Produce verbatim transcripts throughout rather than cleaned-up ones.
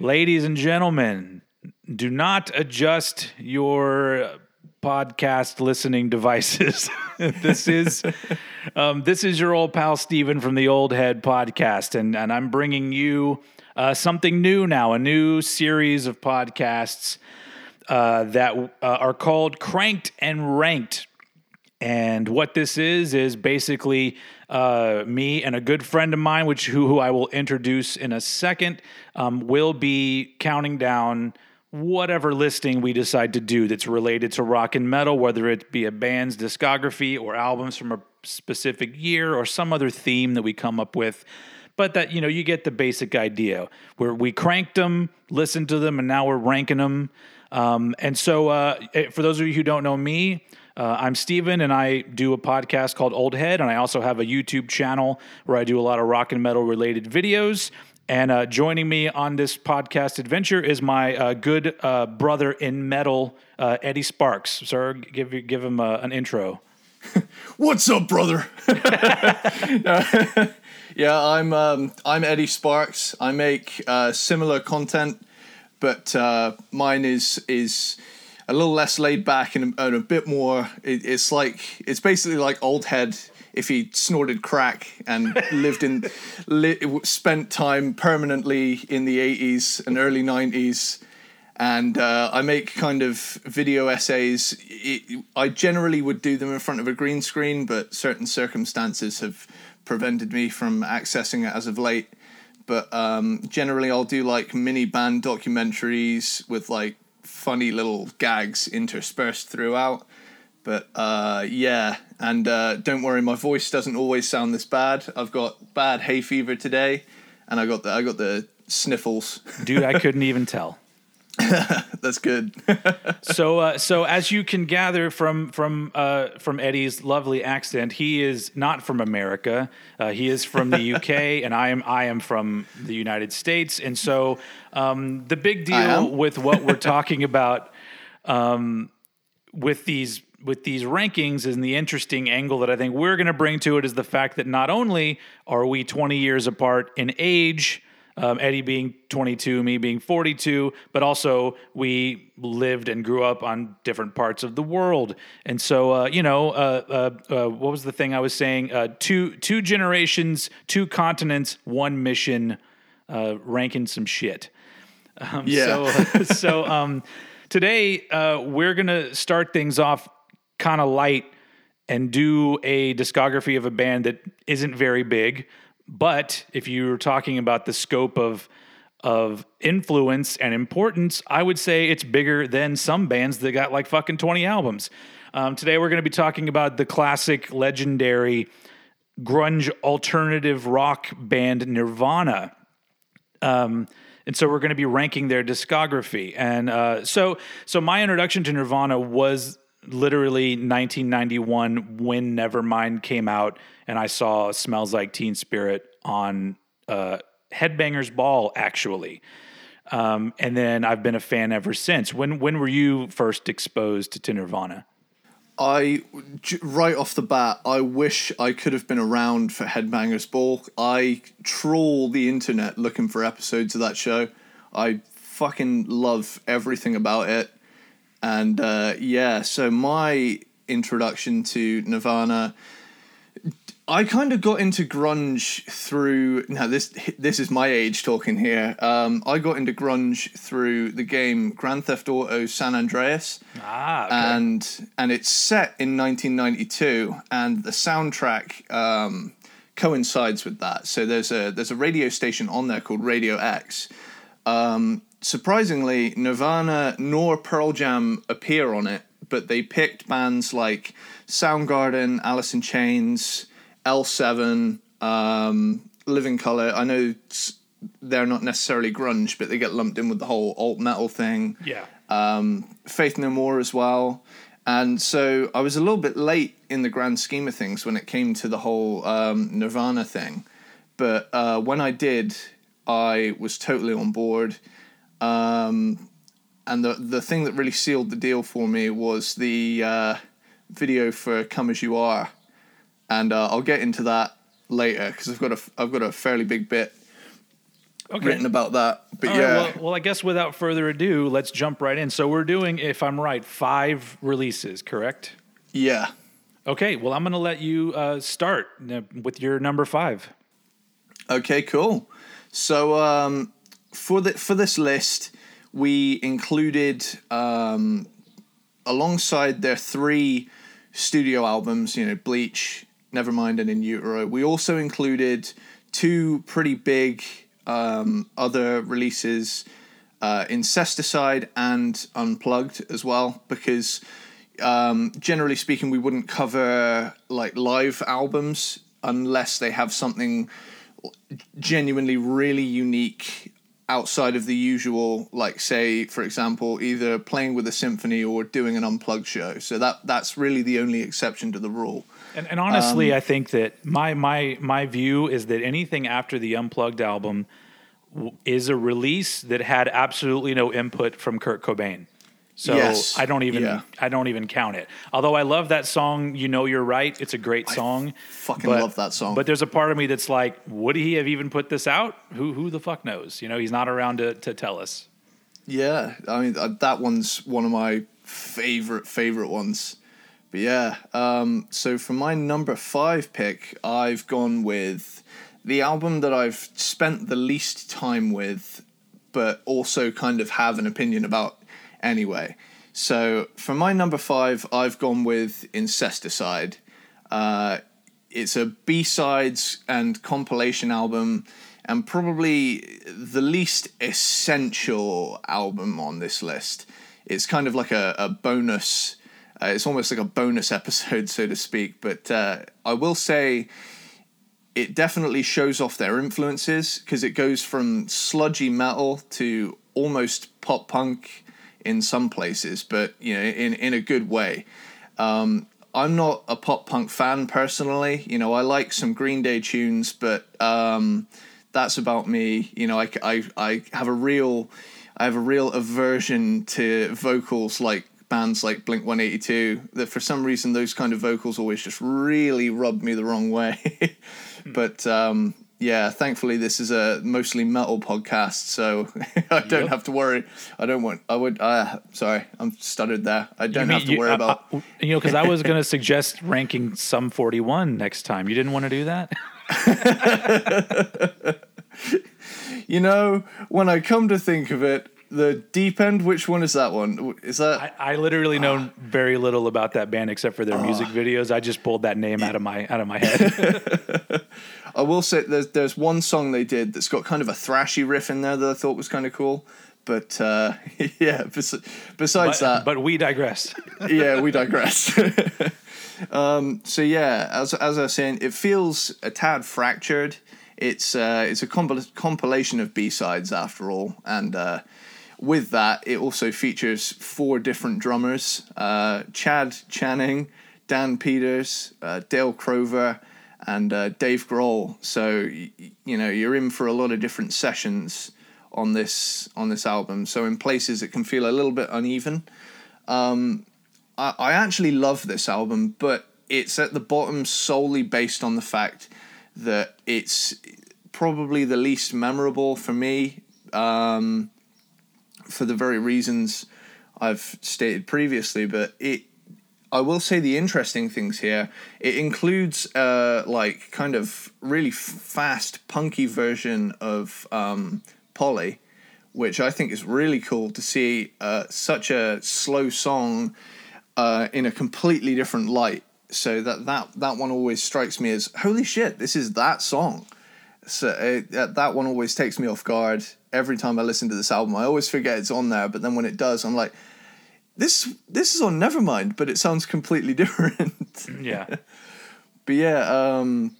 Ladies and gentlemen, do not adjust your podcast listening devices. This is um, this is your old pal Steven from the Old Head Podcast, and, and I'm bringing you uh, something new now, a new series of podcasts uh, that uh, are called Cranked and Ranked. And what this is, is basically uh, me and a good friend of mine, which who, who I will introduce in a second, um, will be counting down whatever listing we decide to do that's related to rock and metal, whether it be a band's discography or albums from a specific year or some other theme that we come up with. But that, you know, you get the basic idea where we cranked them, listened to them, and now we're ranking them. Um, and so uh, for those of you who don't know me, Uh, I'm Steven, and I do a podcast called Old Head, and I also have a YouTube channel where I do a lot of rock and metal-related videos. And uh, joining me on this podcast adventure is my uh, good uh, brother in metal, uh, Eddie Sparks. Sir, give give him uh, an intro. What's up, brother? Yeah, I'm um, I'm Eddie Sparks. I make uh, similar content, but uh, mine is is. a little less laid back and, and a bit more. It, it's like it's basically like Old Head if he snorted crack and lived in, li- spent time permanently in the eighties and early nineties. And uh, I make kind of video essays. It, I generally would do them in front of a green screen, but certain circumstances have prevented me from accessing it as of late. But um, generally, I'll do like mini band documentaries with like funny little gags interspersed throughout. But uh yeah and uh don't worry, my voice doesn't always sound this bad. I've got bad hay fever today, and I got the I got the sniffles. Dude, I couldn't even tell. That's good. So uh so as you can gather from from uh from Eddie's lovely accent, he is not from America. Uh he is from the U K, and I am I am from the United States. And so um the big deal with what we're talking about um with these with these rankings is the interesting angle that I think we're going to bring to it is the fact that not only are we twenty years apart in age, Um, Eddie being twenty-two, me being forty-two, but also we lived and grew up on different parts of the world. And so, uh, you know, uh, uh, uh, what was the thing I was saying? Uh, two two generations, two continents, one mission, uh, ranking some shit. Um, yeah. So, so um, today uh, we're going to start things off kind of light and do a discography of a band that isn't very big. But if you were talking about the scope of of influence and importance, I would say it's bigger than some bands that got like fucking twenty albums. Um, today we're going to be talking about the classic, legendary, grunge alternative rock band Nirvana. Um, and so we're going to be ranking their discography. And uh, so, so my introduction to Nirvana was literally nineteen ninety-one when Nevermind came out, and I saw Smells Like Teen Spirit on uh, Headbangers Ball, actually. Um, and then I've been a fan ever since. When when were you first exposed to, to Nirvana? I, right off the bat, I wish I could have been around for Headbangers Ball. I trawl the internet looking for episodes of that show. I fucking love everything about it. And uh, yeah, so my introduction to Nirvana, I kind of got into grunge through. Now this this is my age talking here. Um, I got into grunge through the game Grand Theft Auto San Andreas. Ah, okay. and and it's set in nineteen ninety-two, and the soundtrack um, coincides with that. So there's a there's a radio station on there called Radio X. Um, Surprisingly, Nirvana nor Pearl Jam appear on it, but they picked bands like Soundgarden, Alice in Chains, L seven, um, Living Colour. I know they're not necessarily grunge, but they get lumped in with the whole alt metal thing. Yeah. Um, Faith No More as well. And so I was a little bit late in the grand scheme of things when it came to the whole um, Nirvana thing. But uh, when I did, I was totally on board. Um, and the the thing that really sealed the deal for me was the uh, video for "Come As You Are," and uh, I'll get into that later because I've got a I've got a fairly big bit okay. written about that. But All yeah, right, well, well, I guess without further ado, let's jump right in. So we're doing, if I'm right, five releases, correct? Yeah. Okay, well, I'm going to let you uh, start with your number five. Okay, cool. So um, for the for this list, we included, um, alongside their three studio albums, you know, Bleach, Nevermind, and In Utero, we also included two pretty big um, other releases, uh, Incesticide and Unplugged as well, because... Um, generally speaking, we wouldn't cover like live albums unless they have something genuinely really unique outside of the usual, like say, for example, either playing with a symphony or doing an unplugged show. So that that's really the only exception to the rule. And, and honestly, um, I think that my, my, my view is that anything after the Unplugged album is a release that had absolutely no input from Kurt Cobain. So yes. I don't even yeah. I don't even count it. Although I love that song, You Know You're Right. It's a great song. I fucking but, love that song. But there's a part of me that's like, would he have even put this out? Who who the fuck knows? You know, he's not around to, to tell us. Yeah, I mean, that one's one of my favorite favorite ones. But yeah, um, so for my number five pick, I've gone with the album that I've spent the least time with, but also kind of have an opinion about. Anyway, so for my number five, I've gone with Incesticide. Uh, it's a B-sides and compilation album, and probably the least essential album on this list. It's kind of like a, a bonus. Uh, it's almost like a bonus episode, so to speak. But uh, I will say it definitely shows off their influences, because it goes from sludgy metal to almost pop punk in some places, but you know, in, in a good way. Um, I'm not a pop punk fan personally. You know, I like some Green Day tunes, but um, that's about me. You know, I, I, I have a real I have a real aversion to vocals like bands like Blink one eighty-two. That for some reason those kind of vocals always just really rub me the wrong way. But um, yeah, thankfully this is a mostly metal podcast, so I don't yep. have to worry. I don't want. I would. Uh, sorry, I'm stuttered there. I don't you mean, have to you, worry uh, about. Uh, you know, because I was going to suggest ranking Sum forty-one next time. You didn't want to do that. You know, when I come to think of it, the Deep End. Which one is that one? Is that? I, I literally know uh, very little about that band except for their uh, music videos. I just pulled that name out of my out of my head. I will say there's there's one song they did that's got kind of a thrashy riff in there that I thought was kind of cool, but uh, yeah. Bes- besides but, that, but we digress. yeah, we digress. um, so yeah, as as I was saying, it feels a tad fractured. It's uh, it's a comp- compilation of B-sides after all, and uh, with that, it also features four different drummers: uh, Chad Channing, Dan Peters, uh, Dale Crover, and uh, Dave Grohl. So, you know, you're in for a lot of different sessions on this on this album. So in places it can feel a little bit uneven. Um, I, I actually love this album, but it's at the bottom solely based on the fact that it's probably the least memorable for me, um, for the very reasons I've stated previously, but it I will say the interesting things here. It includes uh, like kind of really fast, punky version of um, Polly, which I think is really cool to see uh, such a slow song uh, in a completely different light. So that, that that one always strikes me as, holy shit, this is that song. So it, that one always takes me off guard every time I listen to this album. I always forget it's on there, but then when it does, I'm like, This this is on Nevermind, but it sounds completely different. Yeah. But yeah, um,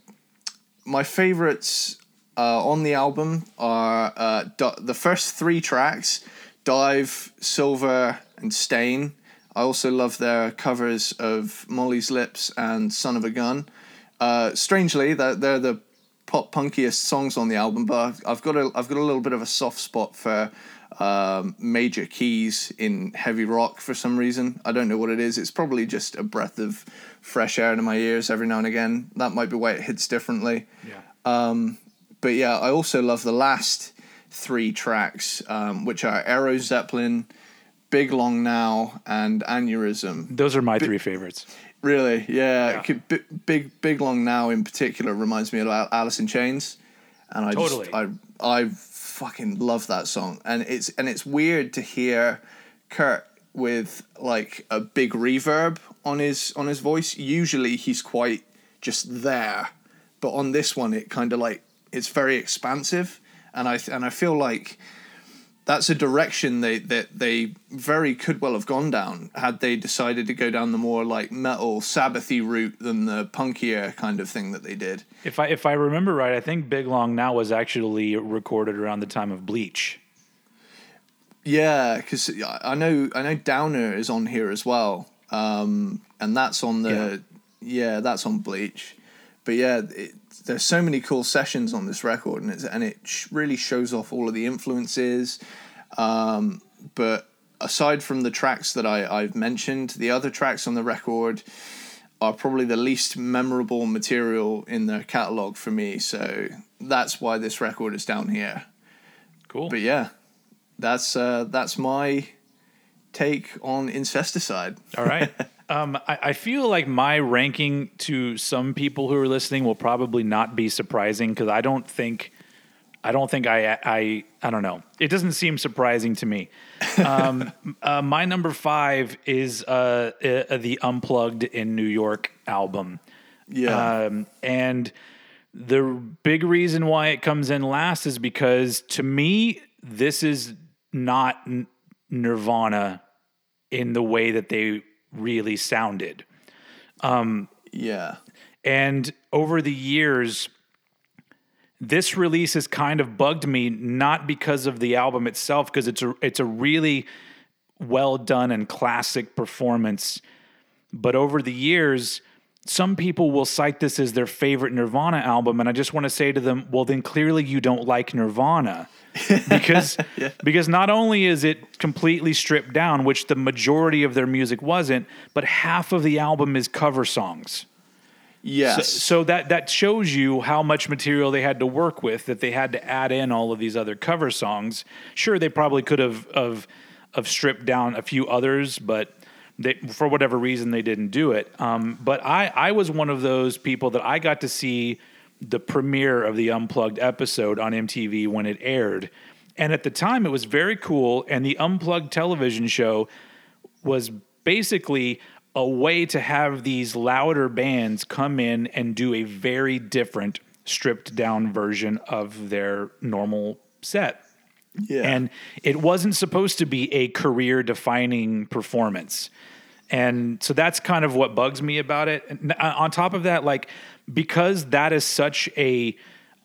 my favorites uh, on the album are uh, di- the first three tracks, Dive, Silver, and Stain. I also love their covers of Molly's Lips and Son of a Gun. Uh, strangely, they're, they're the pop punkiest songs on the album, but I've got a I've got a little bit of a soft spot for um, major keys in heavy rock for some reason. I don't know what it is. It's probably just a breath of fresh air into my ears every now and again. That might be why it hits differently. Yeah. Um, but yeah, I also love the last three tracks, um, which are Aero Zeppelin, Big Long Now, and Aneurysm. Those are my B- three favorites. Really? Yeah. yeah. B- big Big Long Now in particular reminds me of Alice in Chains. And I totally. just I I fucking love that song. And it's and it's weird to hear Kurt with like a big reverb on his on his voice. Usually he's quite just there. But on this one it kind of like it's very expansive, and I th- and I feel like that's a direction they, that they very could well have gone down had they decided to go down the more like metal Sabbathy route than the punkier kind of thing that they did. If I if I remember right, I think Big Long Now was actually recorded around the time of Bleach. Yeah, because I know I know Downer is on here as well, um, and that's on the yeah, yeah that's on Bleach. But yeah, it, there's so many cool sessions on this record, and it's and it sh- really shows off all of the influences. Um, but aside from the tracks that I, I've mentioned, the other tracks on the record are probably the least memorable material in their catalog for me. So that's why this record is down here. Cool. But yeah, that's uh, that's my take on Incesticide. All right. Um, I, I feel like my ranking to some people who are listening will probably not be surprising because I don't think, I don't think I, I, I don't know. It doesn't seem surprising to me. Um, uh, my number five is uh, uh, the Unplugged in New York album. Yeah. Um, and the big reason why it comes in last is because to me, this is not n- Nirvana in the way that they really sounded. Um, yeah. And over the years, this release has kind of bugged me, not because of the album itself, because it's a, it's a really well done and classic performance. But over the years, some people will cite this as their favorite Nirvana album. And I just want to say to them, well, then clearly you don't like Nirvana. because yeah. because not only is it completely stripped down, which the majority of their music wasn't, but half of the album is cover songs. Yes. So, so that, that shows you how much material they had to work with, that they had to add in all of these other cover songs. Sure, they probably could have of of stripped down a few others, but they, for whatever reason they didn't do it. Um, but I, I was one of those people that I got to see the premiere of the Unplugged episode on M T V when it aired. And at the time, it was very cool. And the Unplugged television show was basically a way to have these louder bands come in and do a very different stripped down version of their normal set. Yeah. And it wasn't supposed to be a career defining performance. And so that's kind of what bugs me about it. And on top of that, like, because that is such a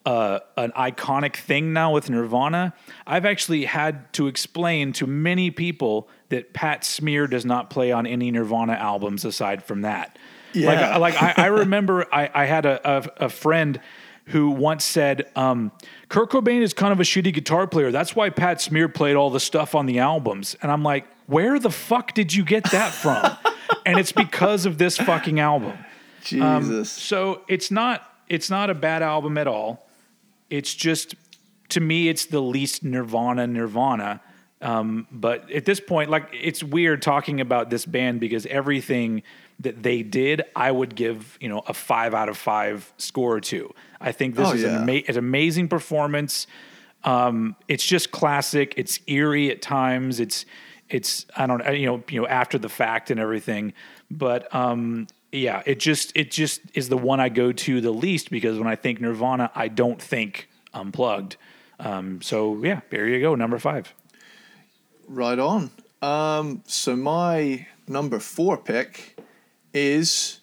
uh, an iconic thing now with Nirvana, I've actually had to explain to many people that Pat Smear does not play on any Nirvana albums aside from that. Yeah. Like, like I, I remember I, I had a, a, a friend who once said, um, Kurt Cobain is kind of a shitty guitar player. That's why Pat Smear played all the stuff on the albums. And I'm like, where the fuck did you get that from? And it's because of this fucking album. Jesus. Um, so it's not it's not a bad album at all. It's just, to me, it's the least Nirvana Nirvana. Um, but at this point, like, it's weird talking about this band because everything that they did, I would give, you know, a five out of five score to. I think this oh, is yeah. an, ama- an amazing performance. Um, it's just classic. It's eerie at times. It's it's I don't you know you know after the fact and everything, but. Um, Yeah, it just it just is the one I go to the least because when I think Nirvana, I don't think Unplugged. Um, so yeah, there you go, number five. Right on. Um, so my number four pick is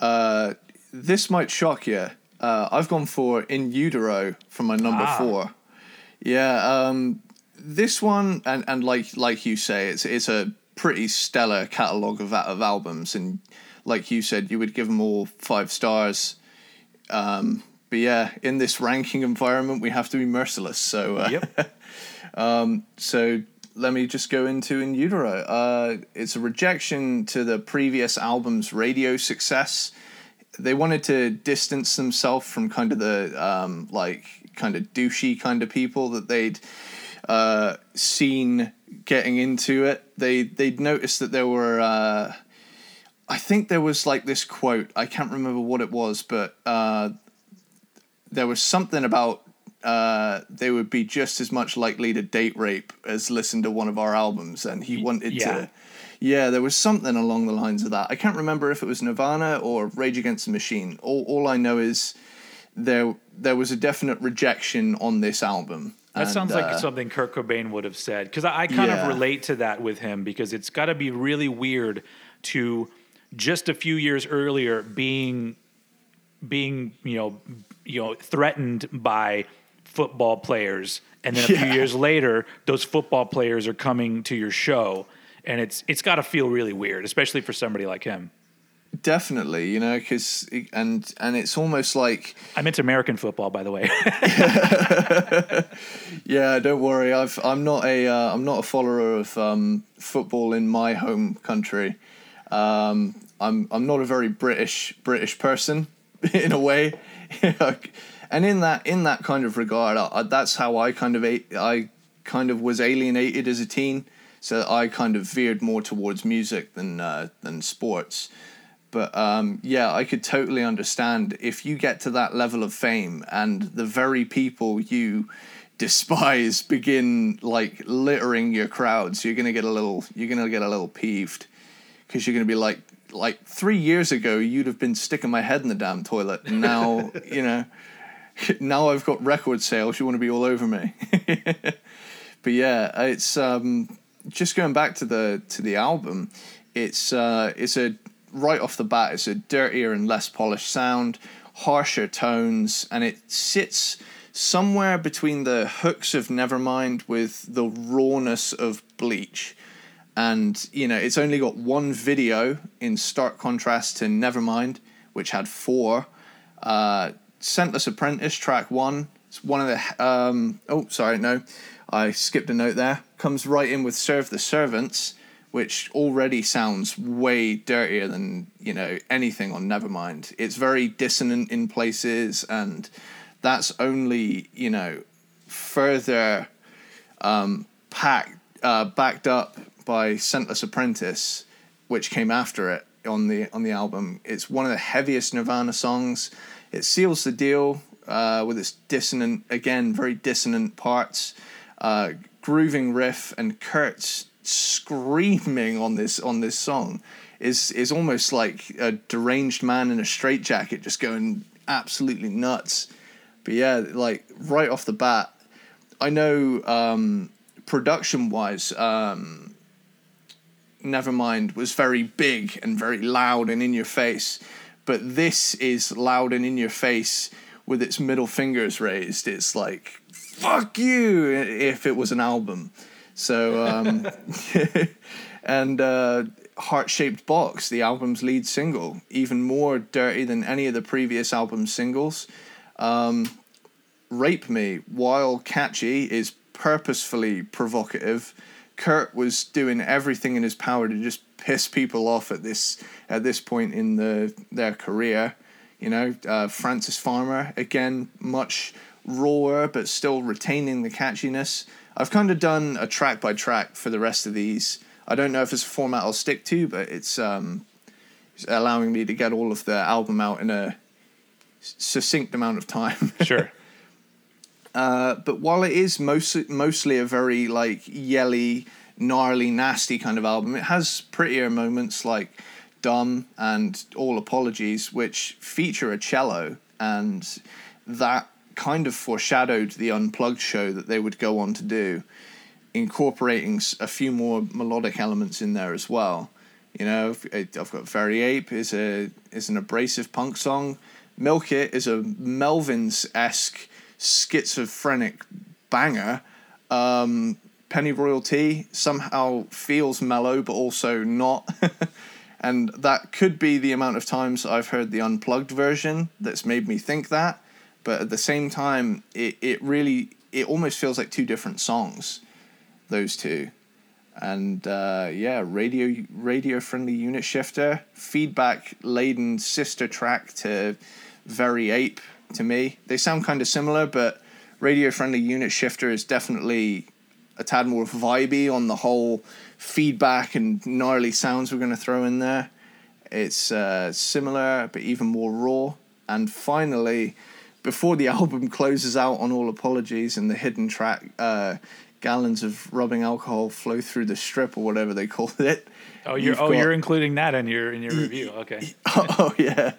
uh, this might shock you. Uh, I've gone for In Utero for my number ah. four. Yeah, um, this one and, and like like you say, it's it's a pretty stellar catalog of of albums and. Like you said, you would give them all five stars. Um, But yeah, in this ranking environment, we have to be merciless. So, uh, yep. um, so let me just go into In Utero. Uh, it's a rejection to the previous album's radio success. They wanted to distance themselves from kind of the um, like kind of douchey kind of people that they'd uh, seen getting into it. They they'd noticed that there were. Uh, I think there was like this quote. I can't remember what it was, but uh, there was something about uh, they would be just as much likely to date rape as listen to one of our albums, and he wanted yeah. to. Yeah, there was something along the lines of that. I can't remember if it was Nirvana or Rage Against the Machine. All all I know is there there was a definite rejection on this album. That and, sounds like uh, something Kurt Cobain would have said, because I, I kind yeah. of relate to that with him, because it's got to be really weird to just a few years earlier being being you know you know threatened by football players, and then a yeah. few years later those football players are coming to your show. And it's it's got to feel really weird, especially for somebody like him. Definitely, you know, because and and it's almost like I meant American football, by the way. Yeah, don't worry. I've I'm not a uh, I'm not a follower of um, football in my home country. Um, I'm I'm not a very British British person in a way, and in that in that kind of regard, I, that's how I kind of I kind of was alienated as a teen. So I kind of veered more towards music than uh, than sports. But um, yeah, I could totally understand if you get to that level of fame and the very people you despise begin like littering your crowds, you're gonna get a little you're gonna get a little peeved, because you're gonna be like like three years ago you'd have been sticking my head in the damn toilet, and now you know now I've got record sales. You want to be all over me? But yeah, it's. Um, Just going back to the to the album, it's uh, it's a right off the bat. It's a dirtier and less polished sound, harsher tones, and it sits somewhere between the hooks of Nevermind with the rawness of Bleach. And you know, it's only got one video in stark contrast to Nevermind, which had four. Uh, Scentless Apprentice, track one. It's one of the um, oh sorry no. I skipped a note there, comes right in with Serve the Servants, which already sounds way dirtier than, you know, anything on Nevermind. It's very dissonant in places, and that's only, you know, further um, packed, uh, backed up by Scentless Apprentice, which came after it on the on the album. It's one of the heaviest Nirvana songs. It seals the deal uh, with its dissonant, again, very dissonant parts. Uh, grooving riff and Kurt's screaming on this on this song is is almost like a deranged man in a straitjacket just going absolutely nuts. But yeah, like right off the bat, I know um, production-wise, um, Nevermind was very big and very loud and in your face, but this is loud and in your face with its middle fingers raised. It's like, fuck you, if it was an album. So, um, and uh, Heart-Shaped Box, the album's lead single, even more dirty than any of the previous album singles. Um, Rape Me, while catchy, is purposefully provocative. Kurt was doing everything in his power to just piss people off at this at this point in the their career. You know, uh, Francis Farmer, again, much rawer but still retaining the catchiness. I've kind of done a track by track for the rest of these. I don't know if it's a format I'll stick to, but it's um it's allowing me to get all of the album out in a succinct amount of time. Sure. uh but while it is mostly mostly a very like yelly, gnarly, nasty kind of album, it has prettier moments like Dumb and All Apologies, which feature a cello, and that kind of foreshadowed the Unplugged show that they would go on to do, incorporating a few more melodic elements in there as well. You know, I've got Very Ape is a is an abrasive punk song. Milk It is a Melvins-esque schizophrenic banger. Um, Penny Royal Tea somehow feels mellow but also not. And that could be the amount of times I've heard the Unplugged version that's made me think that. But at the same time, it, it really, it almost feels like two different songs, those two. And uh, yeah, radio, radio-friendly unit shifter, feedback-laden sister track to Very Ape to me. They sound kind of similar, but radio-friendly unit shifter is definitely a tad more vibey on the whole feedback and gnarly sounds we're going to throw in there. It's uh, similar, but even more raw. And finally, before the album closes out on All Apologies and the hidden track, uh, Gallons of Rubbing Alcohol Flow Through the Strip, or whatever they called it. Oh, you're You've oh got... you're including that in your in your review. Okay. oh, oh yeah,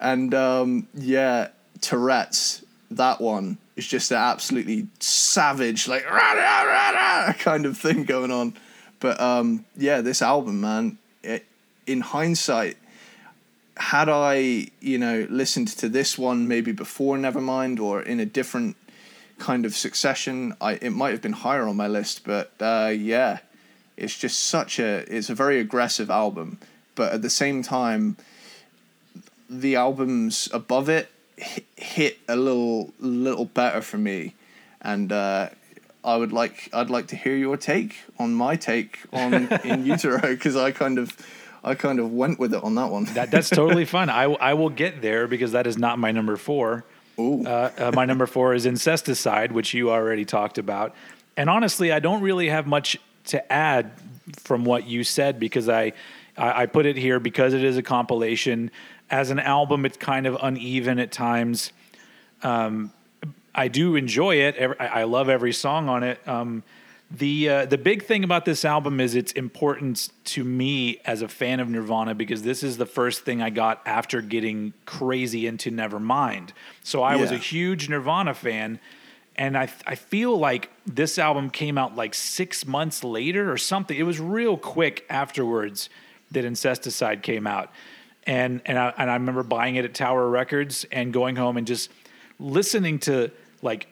and um, yeah, Tourette's, that one is just an absolutely savage, like rah, rah, rah, rah, kind of thing going on. But um, yeah, this album, man. It, in hindsight, had I, you know, listened to this one maybe before Nevermind or in a different kind of succession, I it might have been higher on my list. But uh, yeah, it's just such a, it's a very aggressive album. But at the same time, the albums above it hit a little little better for me. And uh, I would like, I'd like to hear your take on my take on In Utero, because I kind of... I kind of went with it on that one. that That's totally fun. I, I will get there, because that is not my number four. Ooh. Uh, uh, my number four is Incesticide, which you already talked about. And honestly, I don't really have much to add from what you said, because I, I, I put it here because it is a compilation. As an album, it's kind of uneven at times. Um, I do enjoy it. Every, I love every song on it. Um, The uh, the big thing about this album is its importance to me as a fan of Nirvana, because this is the first thing I got after getting crazy into Nevermind. So I yeah. was a huge Nirvana fan, and I I feel like this album came out like six months later or something. It was real quick afterwards that Incesticide came out, and and I, and I remember buying it at Tower Records and going home and just listening to like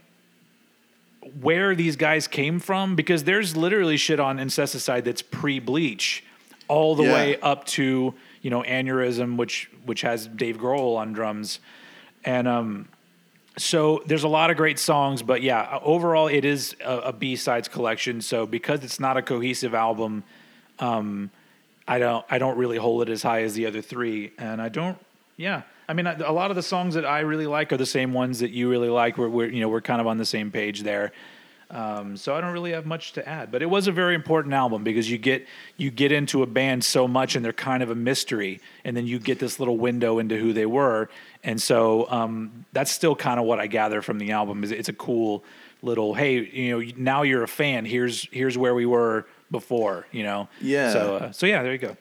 where these guys came from, because there's literally shit on Incesticide that's pre-Bleach all the yeah. way up to, you know, Aneurysm, which which has Dave Grohl on drums. And um, so there's a lot of great songs, but yeah, overall it is a, a B-sides collection. So because it's not a cohesive album, um, I don't I don't really hold it as high as the other three. And I don't, yeah. I mean, a lot of the songs that I really like are the same ones that you really like. We're, we're you know, we're kind of on the same page there. Um, so I don't really have much to add. But it was a very important album, because you get you get into a band so much and they're kind of a mystery, and then you get this little window into who they were. And so um, that's still kind of what I gather from the album. Is it's a cool little, hey, you know, now you're a fan. Here's here's where we were before, you know. Yeah. So uh, so yeah, there you go.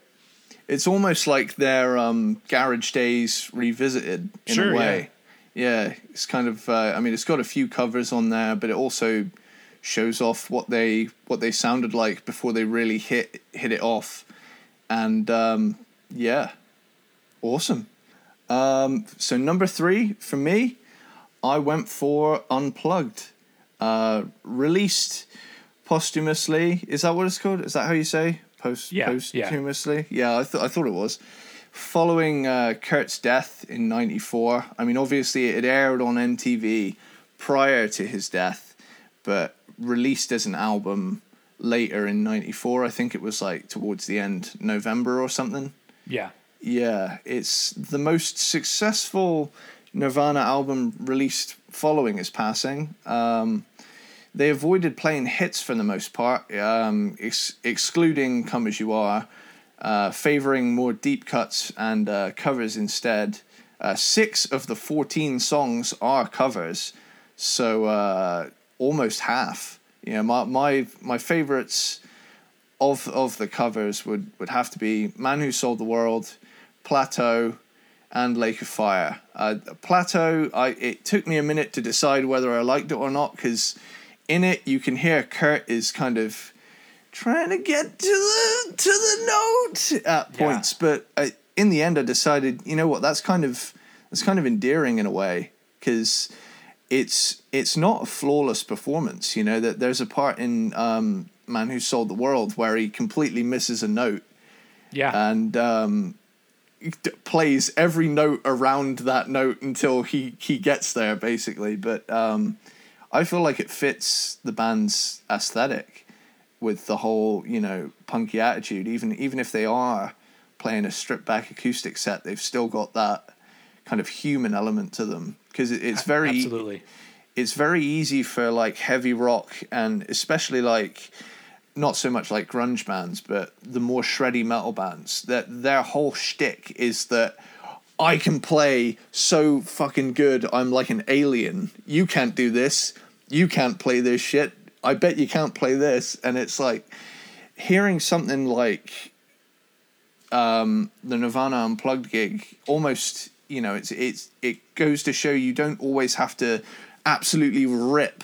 It's almost like their um, Garage Days revisited in sure, a way. Yeah. yeah, it's kind of. Uh, I mean, it's got a few covers on there, but it also shows off what they what they sounded like before they really hit hit it off. And um, yeah, awesome. Um, so number three for me, I went for Unplugged, uh, released posthumously. Is that what it's called? Is that how you say? Post, yeah, posthumously, yeah. yeah I thought I thought it was following uh, Kurt's death in ninety-four. I mean, obviously it aired on M T V prior to his death, but released as an album later in ninety-four. I think it was like towards the end, November or something. Yeah, yeah. It's the most successful Nirvana album released following his passing. Um, They avoided playing hits for the most part, um, ex- excluding Come As You Are, uh, favouring more deep cuts and uh, covers instead. Uh, six of the fourteen songs are covers, so uh, almost half. You know, my my, my favourites of of the covers would, would have to be Man Who Sold the World, Plateau, and Lake of Fire. Uh, Plateau, I it took me a minute to decide whether I liked it or not, because in it, you can hear Kurt is kind of trying to get to the to the note at points, yeah. but I, in the end, I decided, you know what, that's kind of that's kind of endearing in a way, because it's it's not a flawless performance. You know, that there's a part in um, Man Who Sold the World where he completely misses a note, yeah, and um, plays every note around that note until he, he gets there, basically. But um, I feel like it fits the band's aesthetic with the whole, you know, punky attitude. Even even if they are playing a stripped-back acoustic set, they've still got that kind of human element to them. Because it's very... Absolutely. It's very easy for, like, heavy rock and especially, like... not so much like grunge bands, but the more shreddy metal bands, that their whole shtick is that I can play so fucking good, I'm like an alien. You can't do this. You can't play this shit. I bet you can't play this. And it's like hearing something like um, the Nirvana Unplugged gig, almost, you know, it's it's it goes to show you don't always have to absolutely rip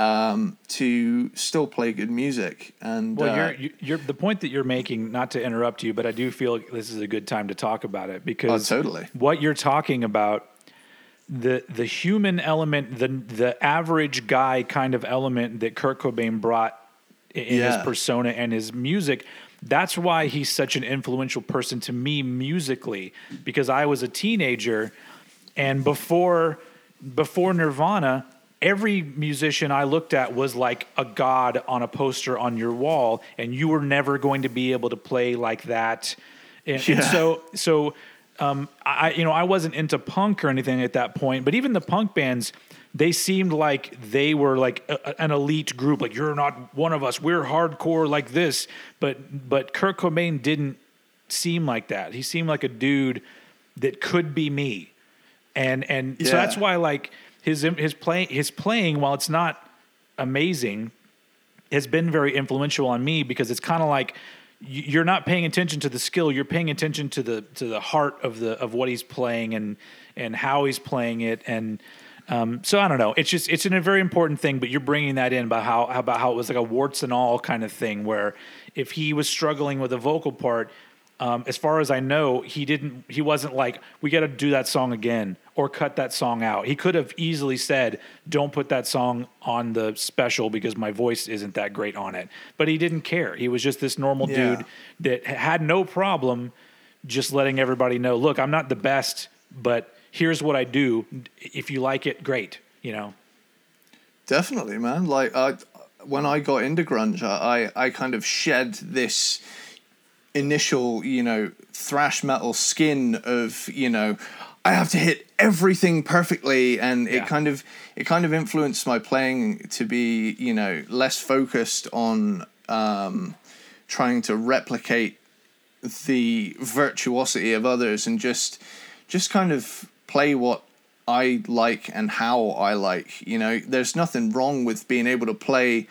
Um, to still play good music. And well, uh, you're, you're, you're, the point that you're making, not to interrupt you, but I do feel this is a good time to talk about it because oh, totally. What you're talking about, the the human element, the the average guy kind of element that Kurt Cobain brought in yeah. his persona and his music, that's why he's such an influential person to me musically, because I was a teenager, and before before Nirvana... every musician I looked at was like a god on a poster on your wall, and you were never going to be able to play like that. And, yeah. and so, so um, I, you know, I wasn't into punk or anything at that point, but even the punk bands, they seemed like they were like a, an elite group. Like, you're not one of us. We're hardcore like this. But, but Kurt Cobain didn't seem like that. He seemed like a dude that could be me. And, and yeah. so that's why, like, His his play his playing, while it's not amazing, has been very influential on me, because it's kind of like you're not paying attention to the skill, you're paying attention to the to the heart of the of what he's playing and and how he's playing it, and um, so I don't know. It's just it's a very important thing, but you're bringing that in about how about how it was like a warts and all kind of thing, where if he was struggling with a vocal part. Um, as far as I know, he didn't. He wasn't like, we got to do that song again or cut that song out. He could have easily said, "Don't put that song on the special because my voice isn't that great on it." But he didn't care. He was just this normal yeah. dude that had no problem just letting everybody know, "Look, I'm not the best, but here's what I do. If you like it, great." You know. Definitely, man. Like I, when I got into grunge, I I kind of shed this initial, you know, thrash metal skin of, you know, I have to hit everything perfectly, and yeah. it kind of it kind of influenced my playing to be, you know, less focused on um, trying to replicate the virtuosity of others, and just just kind of play what I like and how I like. You know, there's nothing wrong with being able to play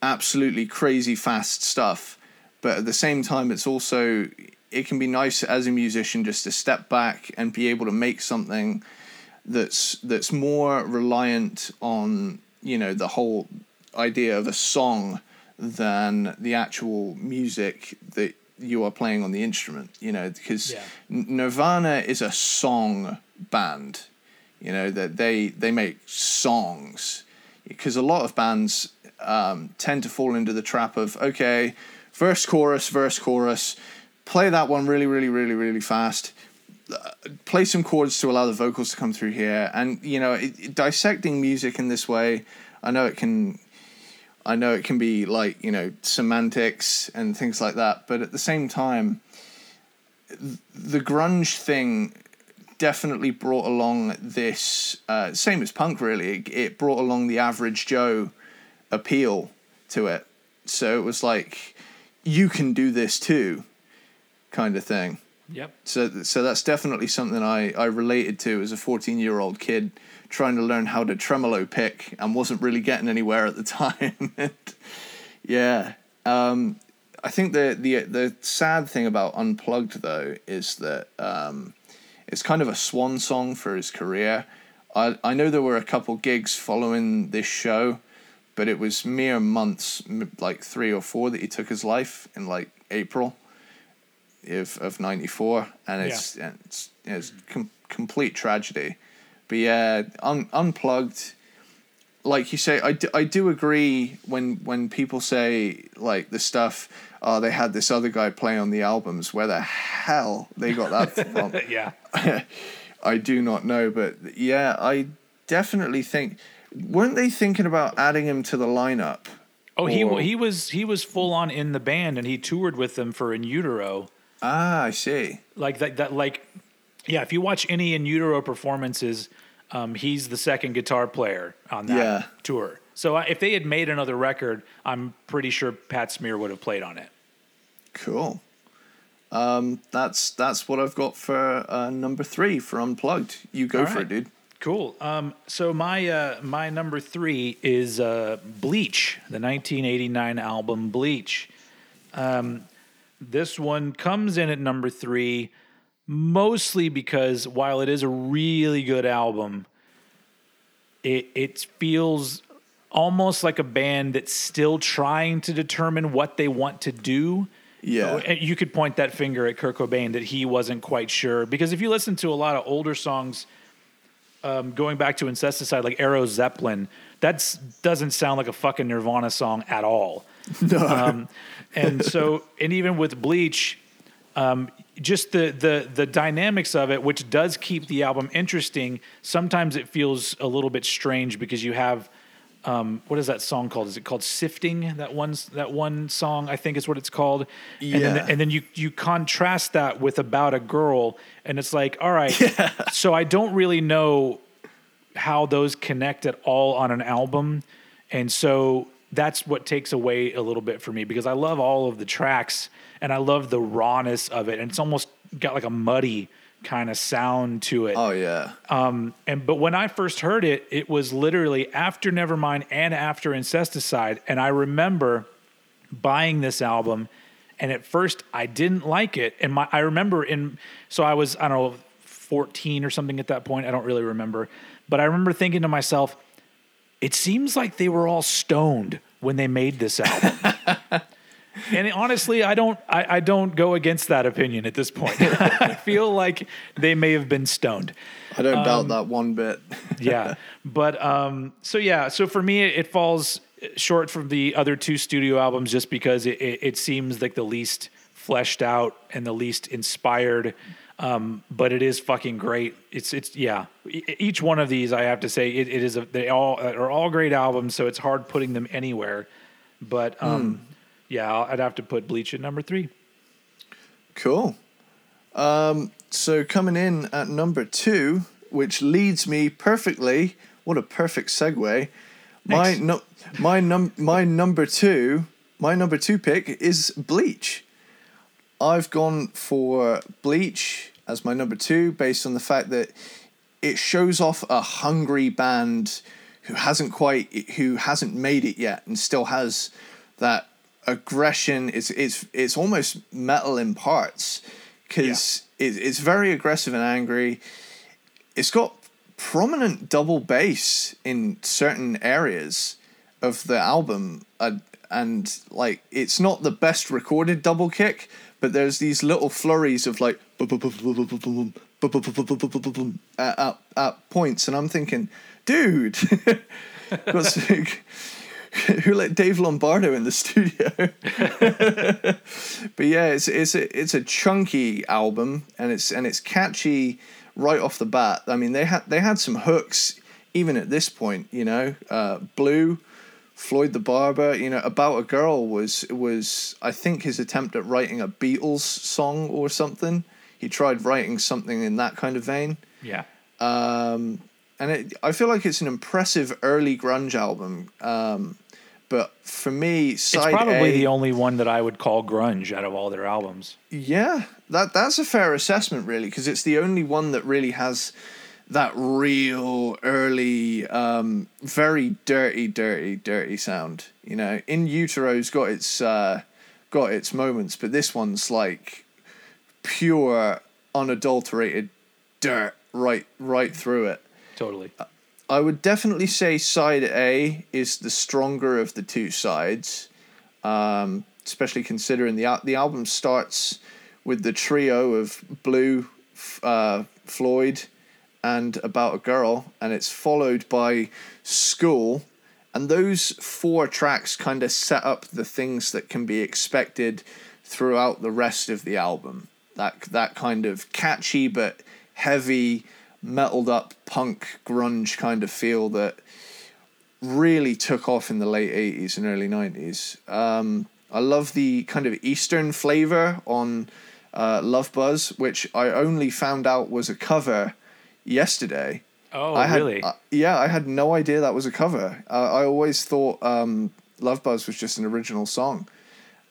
absolutely crazy fast stuff. But at the same time, it's also, it can be nice as a musician just to step back and be able to make something that's that's more reliant on, you know, the whole idea of a song than the actual music that you are playing on the instrument, you know, because yeah. Nirvana is a song band, you know, that they, they make songs. Because a lot of bands um, tend to fall into the trap of, okay, verse, chorus, verse, chorus, play that one really, really, really, really fast, uh, play some chords to allow the vocals to come through here. And, you know, it, it, dissecting music in this way, I know it can, I know it can be like, you know, semantics and things like that. But at the same time, the grunge thing definitely brought along this, uh, same as punk really, it, it brought along the average Joe appeal to it. So it was like, you can do this too, kind of thing. Yep. So so that's definitely something I, I related to as a fourteen-year-old kid trying to learn how to tremolo pick and wasn't really getting anywhere at the time. yeah. Um, I think the, the the sad thing about Unplugged, though, is that um, it's kind of a swan song for his career. I, I know there were a couple gigs following this show, but it was mere months, like three or four, that he took his life in like April of of ninety-four, and it's yeah. and it's, it's com- complete tragedy. But yeah, un- unplugged, like you say, I do, I do agree when when people say, like, the stuff, oh, they had this other guy play on the albums, where the hell they got that from. Yeah. I do not know, but yeah, I definitely think, weren't they thinking about adding him to the lineup? Oh, or... he he was he was full on in the band, and he toured with them for In Utero. Ah, I see. Like that, that like, yeah. If you watch any In Utero performances, um, he's the second guitar player on that yeah. tour. So uh, if they had made another record, I'm pretty sure Pat Smear would have played on it. Cool. Um, that's that's what I've got for uh, number three for Unplugged. You go All for right. it, dude. Cool. Um, so my uh, my number three is uh, Bleach, the nineteen eighty-nine album Bleach. Um, this one comes in at number three, mostly because while it is a really good album, it it feels almost like a band that's still trying to determine what they want to do. Yeah, you could point that finger at Kurt Cobain that he wasn't quite sure, because if you listen to a lot of older songs. Um, going back to Incesticide, like Aero Zeppelin, that doesn't sound like a fucking Nirvana song at all. No. Um, and so, and even with Bleach, um, just the, the the dynamics of it, which does keep the album interesting, sometimes it feels a little bit strange because you have, um, what is that song called? Is it called Sifting? That one, that one song, I think is what it's called. Yeah. And then, and then you, you contrast that with About a Girl, and it's like, all right, yeah. So I don't really know how those connect at all on an album. And so that's what takes away a little bit for me, because I love all of the tracks and I love the rawness of it. And it's almost got like a muddy kind of sound to it. Oh yeah. Um, and, but when I first heard it, it was literally after Nevermind and after Incesticide. And I remember buying this album, and at first I didn't like it. And my, I remember in, so I was, I don't know, fourteen or something at that point. I don't really remember, but I remember thinking to myself, it seems like they were all stoned when they made this album. And honestly, I don't, I, I don't go against that opinion at this point. I feel like they may have been stoned. I don't um, doubt that one bit. Yeah. But, um, so yeah, so for me, it, it falls short from the other two studio albums just because it, it, it seems like the least fleshed out and the least inspired. Um, but it is fucking great. It's, it's, yeah. Each one of these, I have to say it, it is, a, they all are all great albums. So it's hard putting them anywhere, but, um, mm. yeah, I'd have to put Bleach at number three. Cool. Um, so coming in at number two, which leads me perfectly. What a perfect segue. My no, my num my number two, my number two pick is Bleach. I've gone for Bleach as my number two based on the fact that it shows off a hungry band who hasn't quite, who hasn't made it yet and still has that aggression. It's it's it's almost metal in parts, because yeah. it, it's very aggressive and angry. It's got prominent double bass in certain areas of the album, uh, and like it's not the best recorded double kick, but there's these little flurries of like at, at, at points, and I'm thinking, dude, what's who let Dave Lombardo in the studio? But yeah, it's it's a, it's a chunky album, and it's and it's catchy right off the bat. I mean, they had they had some hooks even at this point, you know. Uh, Blue, Floyd the Barber, you know. About a Girl was was I think his attempt at writing a Beatles song or something. He tried writing something in that kind of vein. Yeah. Um, and it, I feel like it's an impressive early grunge album. Um, But for me, side it's probably A, the only one that I would call grunge out of all their albums. Yeah, that that's a fair assessment, really, because it's the only one that really has that real early, um, very dirty, dirty, dirty sound. You know, In Utero's got its uh, got its moments, but this one's like pure, unadulterated dirt right right through it. Totally. Uh, I would definitely say side A is the stronger of the two sides, um, especially considering the the album starts with the trio of Blue, uh, Floyd, and About a Girl, and it's followed by School, And those four tracks kind of set up the things that can be expected throughout the rest of the album. That that kind of catchy but heavy, metalled up punk grunge kind of feel that really took off in the late eighties and early nineties. Um, I love the kind of Eastern flavor on uh, Love Buzz, which I only found out was a cover yesterday. Oh, I had, really? Uh, yeah, I had no idea that was a cover. Uh, I always thought um, Love Buzz was just an original song.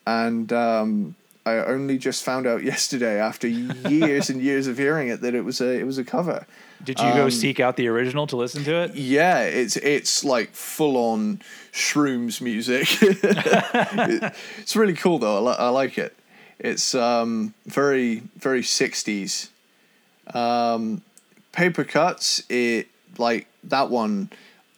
And um, I only just found out yesterday after years and years of hearing it that it was a it was a cover. Did you um, go seek out the original to listen to it? Yeah, it's it's like full-on shrooms music. It's really cool, though. I, li- I like it. It's um, very, very sixties. Um, Paper Cuts, it like that one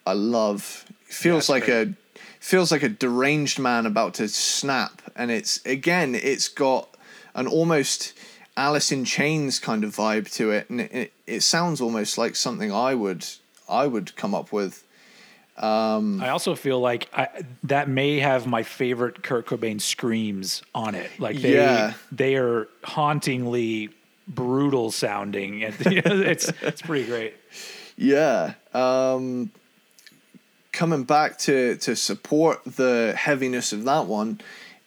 I love. It feels yeah, like great. a feels like a deranged man about to snap, and it's again it's got an almost Alice in Chains kind of vibe to it, and it, it sounds almost like something I would I would come up with. Um, I also feel like I, that may have my favorite Kurt Cobain screams on it. Like they yeah. they are hauntingly brutal sounding. It's it's pretty great. Yeah. Um, coming back to to support the heaviness of that one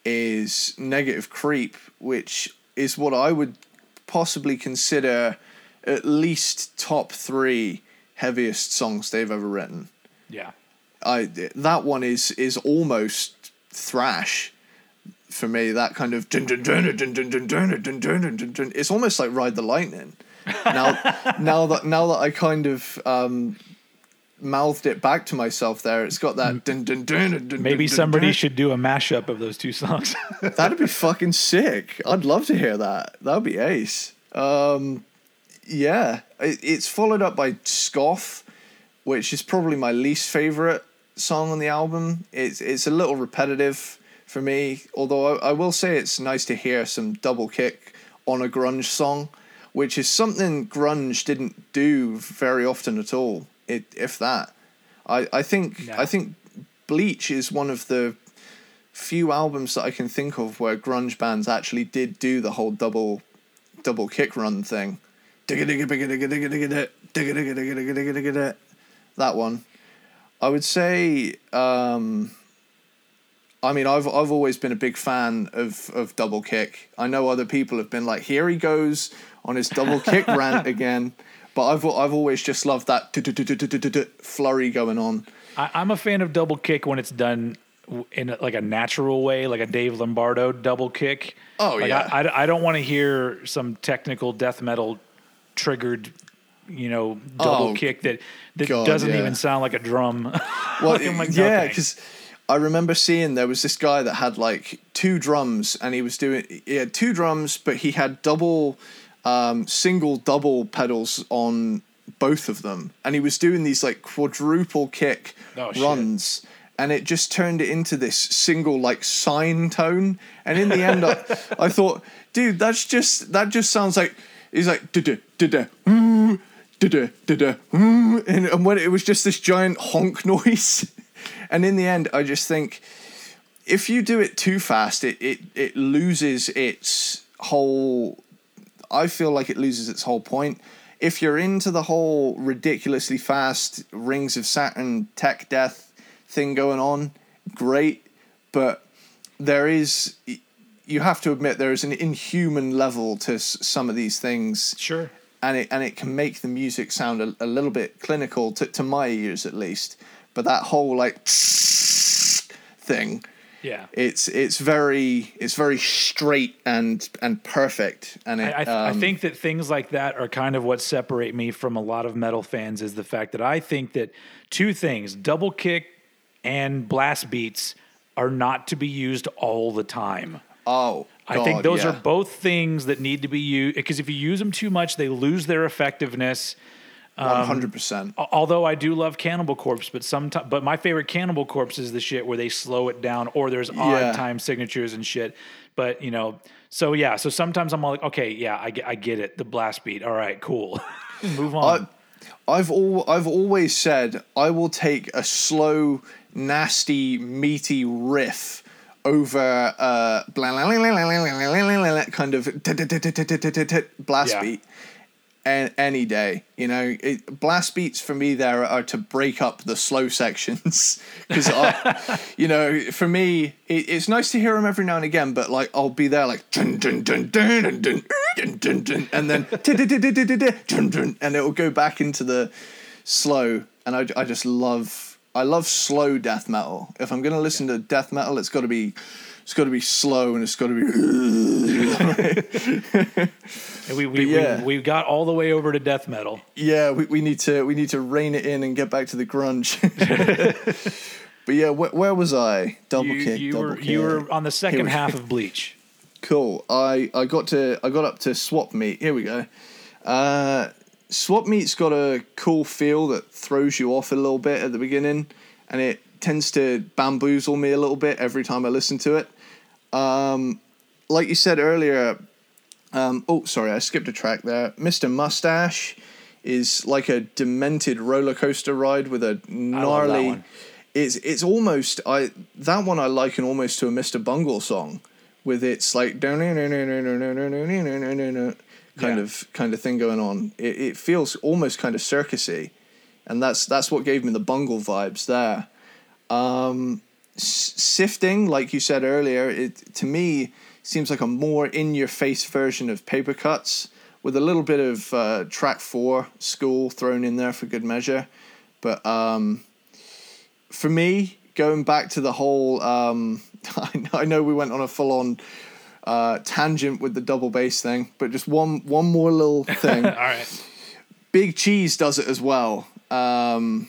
is Negative Creep, which is what I would possibly consider at least top three heaviest songs they've ever written. Yeah. I that one is is almost thrash for me, that kind of dun dun dun dun dun dun dun dun dun dun dun. It's almost like Ride the Lightning. Now now that now that I kind of um mouthed it back to myself there, it's got that dun, dun, dun, dun, dun, maybe dun, somebody dun. Should do a mashup of those two songs. That'd be fucking sick. I'd love to hear that. That'd be ace. Um yeah, it, it's followed up by Scoff, which is probably my least favorite song on the album. It's it's a little repetitive for me, although I, I will say it's nice to hear some double kick on a grunge song, which is something grunge didn't do very often at all. It, if that, I, I think no. I think Bleach is one of the few albums that I can think of where grunge bands actually did do the whole double double kick run thing. That one, I would say. Um, I mean, I've I've always been a big fan of of double kick. I know other people have been like, here he goes on his double kick rant again. But I've I've always just loved that flurry going on. I, I'm a fan of double kick when it's done in a, like a natural way, like a Dave Lombardo double kick. Oh, like yeah. I, I, I don't want to hear some technical death metal triggered, you know, double oh, kick that, that God, doesn't yeah. even sound like a drum. Well, like, like, no, yeah, because I remember seeing there was this guy that had like two drums, and he was doing he had two drums, but he had double. Um, single double pedals on both of them, and he was doing these like quadruple kick oh, runs shit. And it just turned it into this single like sine tone, and in the end I, I thought, dude, that's just that just sounds like he's like da da da da da da da da, and when it was just this giant honk noise. And in the end I just think if you do it too fast, it it, it loses its whole I feel like it loses its whole point. If you're into the whole ridiculously fast Rings of Saturn tech death thing going on, great. But there is, you have to admit, there is an inhuman level to some of these things. Sure. And it and it can make the music sound a, a little bit clinical, to, to my ears at least. But that whole like thing. Yeah, it's it's very it's very straight and and perfect, and it, I, I, th- um, I think that things like that are kind of what separate me from a lot of metal fans, is the fact that I think that two things, double kick and blast beats, are not to be used all the time. Oh, God, I think those yeah. are both things that need to be used, because if you use them too much, they lose their effectiveness. one hundred percent. Um, although I do love Cannibal Corpse, but sometimes, but my favorite Cannibal Corpse is the shit where they slow it down, or there's odd yeah. time signatures and shit. But you know, so yeah, so sometimes I'm all like, okay, yeah, I get, I get it, the blast beat, all right, cool, move on. I, I've all, I've always said I will take a slow nasty, meaty riff over uh kind of blast yeah. beat and any day, you know, it, blast beats for me there are to break up the slow sections, because you know, for me it, it's nice to hear them every now and again, but like I'll be there like dun dun dun dun dun dun dun dun dun, and then dun dun, and it will go back into the slow, and I I just love. I love slow death metal. If I'm going to listen yeah. to death metal, it's got to be, it's got to be slow, and it's got to be. And we we, yeah. we we got all the way over to death metal. Yeah, we, we need to we need to rein it in and get back to the grunge. But yeah, wh- where was I? Double you, kick. You double were kick. You were on the second half of Bleach. Cool. I, I got to I got up to Swap Meet. Here we go. Uh, Swap Meet's got a cool feel that throws you off a little bit at the beginning, and it tends to bamboozle me a little bit every time I listen to it. Um, like you said earlier, um, oh, sorry, I skipped a track there. Mister Mustache is like a demented roller coaster ride with a gnarly... I love that one. It's, it's almost... I That one I liken almost to a Mister Bungle song, with its like... kind yeah. of kind of thing going on. It, it feels almost kind of circusy, and that's that's what gave me the Bungle vibes there. Um, S- sifting, like you said earlier, it to me seems like a more in-your-face version of Paper Cuts, with a little bit of uh, track four School thrown in there for good measure. But um, for me, going back to the whole, um, I know we went on a full-on. Uh, tangent with the double bass thing, but just one one more little thing. All right, Big Cheese does it as well, um,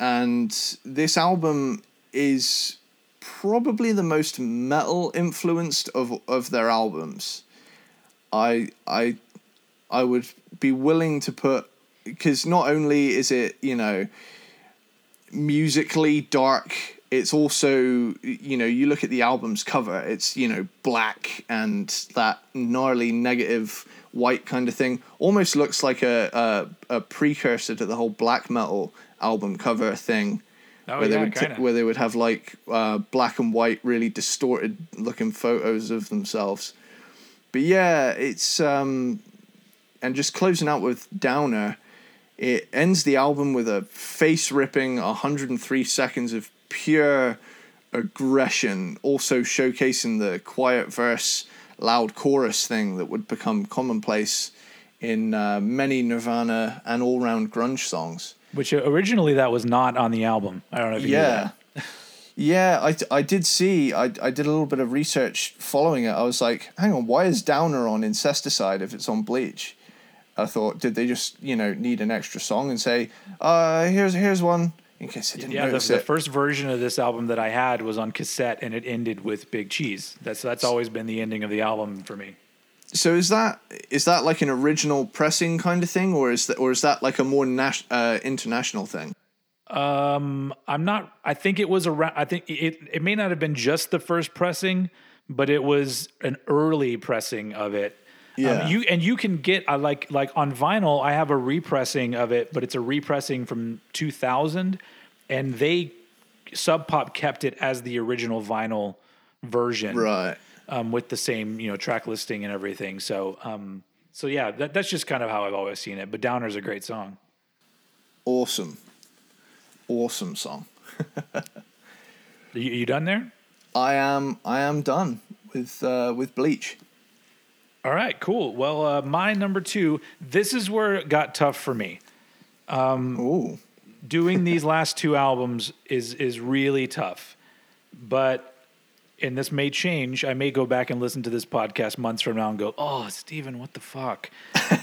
and this album is probably the most metal influenced of of their albums. I I I would be willing to put, because not only is it, you know, musically dark. It's also, you know, you look at the album's cover, it's, you know, black and that gnarly negative white kind of thing. Almost looks like a a, a precursor to the whole black metal album cover thing. Oh, where yeah, they would kinda. T- where they would have, like, uh, black and white, really distorted-looking photos of themselves. But, yeah, it's... Um, and just closing out with Downer, it ends the album with a face-ripping one hundred three seconds of pure aggression, also showcasing the quiet verse, loud chorus thing that would become commonplace in uh, many Nirvana and all-round grunge songs. Which originally that was not on the album. I don't know if you yeah. knew that. Yeah, I, I did see, I, I did a little bit of research following it. I was like, hang on, why is Downer on Incesticide if it's on Bleach? I thought, did they just, you know, need an extra song and say, uh, here's here's one. In case I didn't yeah, notice the, it. The first version of this album that I had was on cassette, and it ended with Big Cheese. That's that's always been the ending of the album for me. So is that is that like an original pressing kind of thing, or is that or is that like a more nas- uh, international thing? Um, I'm not. I think it was around. I think it it may not have been just the first pressing, but it was an early pressing of it. Yeah. Um, you and you can get I like like on vinyl. I have a repressing of it, but it's a repressing from two thousand, and they Sub Pop kept it as the original vinyl version, right? Um, with the same, you know, track listing and everything. So um, so yeah, that, that's just kind of how I've always seen it. But Downer's a great song. Awesome, awesome song. you, you done there? I am. I am done with uh, with Bleach. All right, cool. Well, uh, my number two, this is where it got tough for me. Um, Ooh. Doing these last two albums is is really tough. But, and this may change, I may go back and listen to this podcast months from now and go, oh, Steven, what the fuck?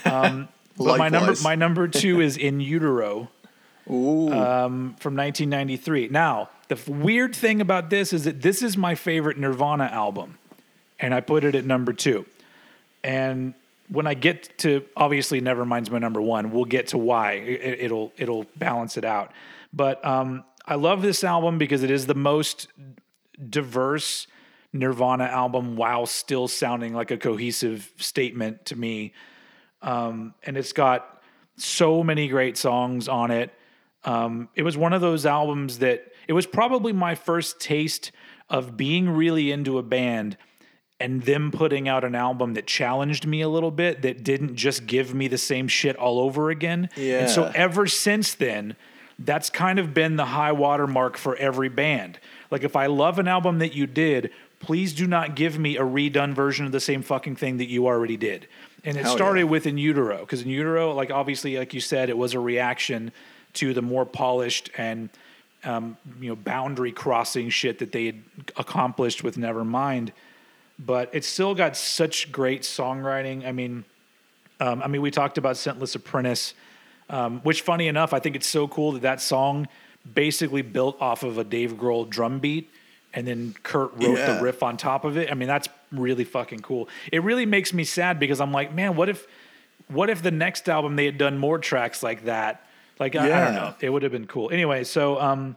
Um, but my number, my number two is In Utero Ooh. Um, from nineteen ninety-three. Now, the f- weird thing about this is that this is my favorite Nirvana album, and I put it at number two. And when I get to, obviously, Nevermind's my number one. We'll get to why. It, it'll it'll balance it out. But um, I love this album because it is the most diverse Nirvana album while still sounding like a cohesive statement to me. Um, and it's got so many great songs on it. Um, it was one of those albums that it was probably my first taste of being really into a band and them putting out an album that challenged me a little bit, that didn't just give me the same shit all over again. Yeah. And so ever since then, that's kind of been the high water mark for every band. Like, if I love an album that you did, please do not give me a redone version of the same fucking thing that you already did. And it Hell started yeah. with In Utero, because In Utero, like, obviously, like you said, it was a reaction to the more polished and, um, you know, boundary crossing shit that they had accomplished with Nevermind. But it's still got such great songwriting. I mean, um, I mean, we talked about Scentless Apprentice, um, which, funny enough, I think it's so cool that that song basically built off of a Dave Grohl drum beat, and then Kurt wrote yeah. the riff on top of it. I mean, that's really fucking cool. It really makes me sad, because I'm like, man, what if, what if the next album they had done more tracks like that? Like, yeah. I, I don't know. It would have been cool. Anyway, so um,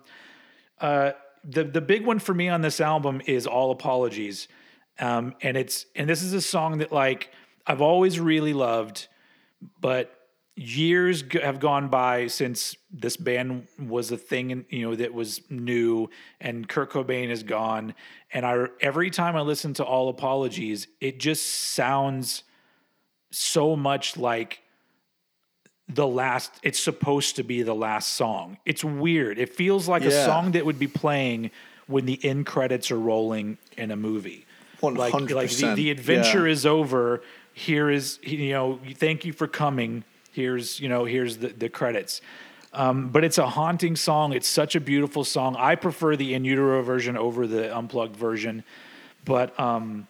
uh, the the big one for me on this album is All Apologies. Um, and it's, and this is a song that, like, I've always really loved, but years g- have gone by since this band was a thing, and, you know, that was new, and Kurt Cobain is gone. And I, every time I listen to All Apologies, it just sounds so much like the last, it's supposed to be the last song. It's weird. It feels like yeah. a song that would be playing when the end credits are rolling in a movie. one hundred percent. Like, like the, the adventure yeah. is over. Here is, you know, thank you for coming. Here's, you know, here's the, the credits. Um, but it's a haunting song. It's such a beautiful song. I prefer the In Utero version over the unplugged version. But um,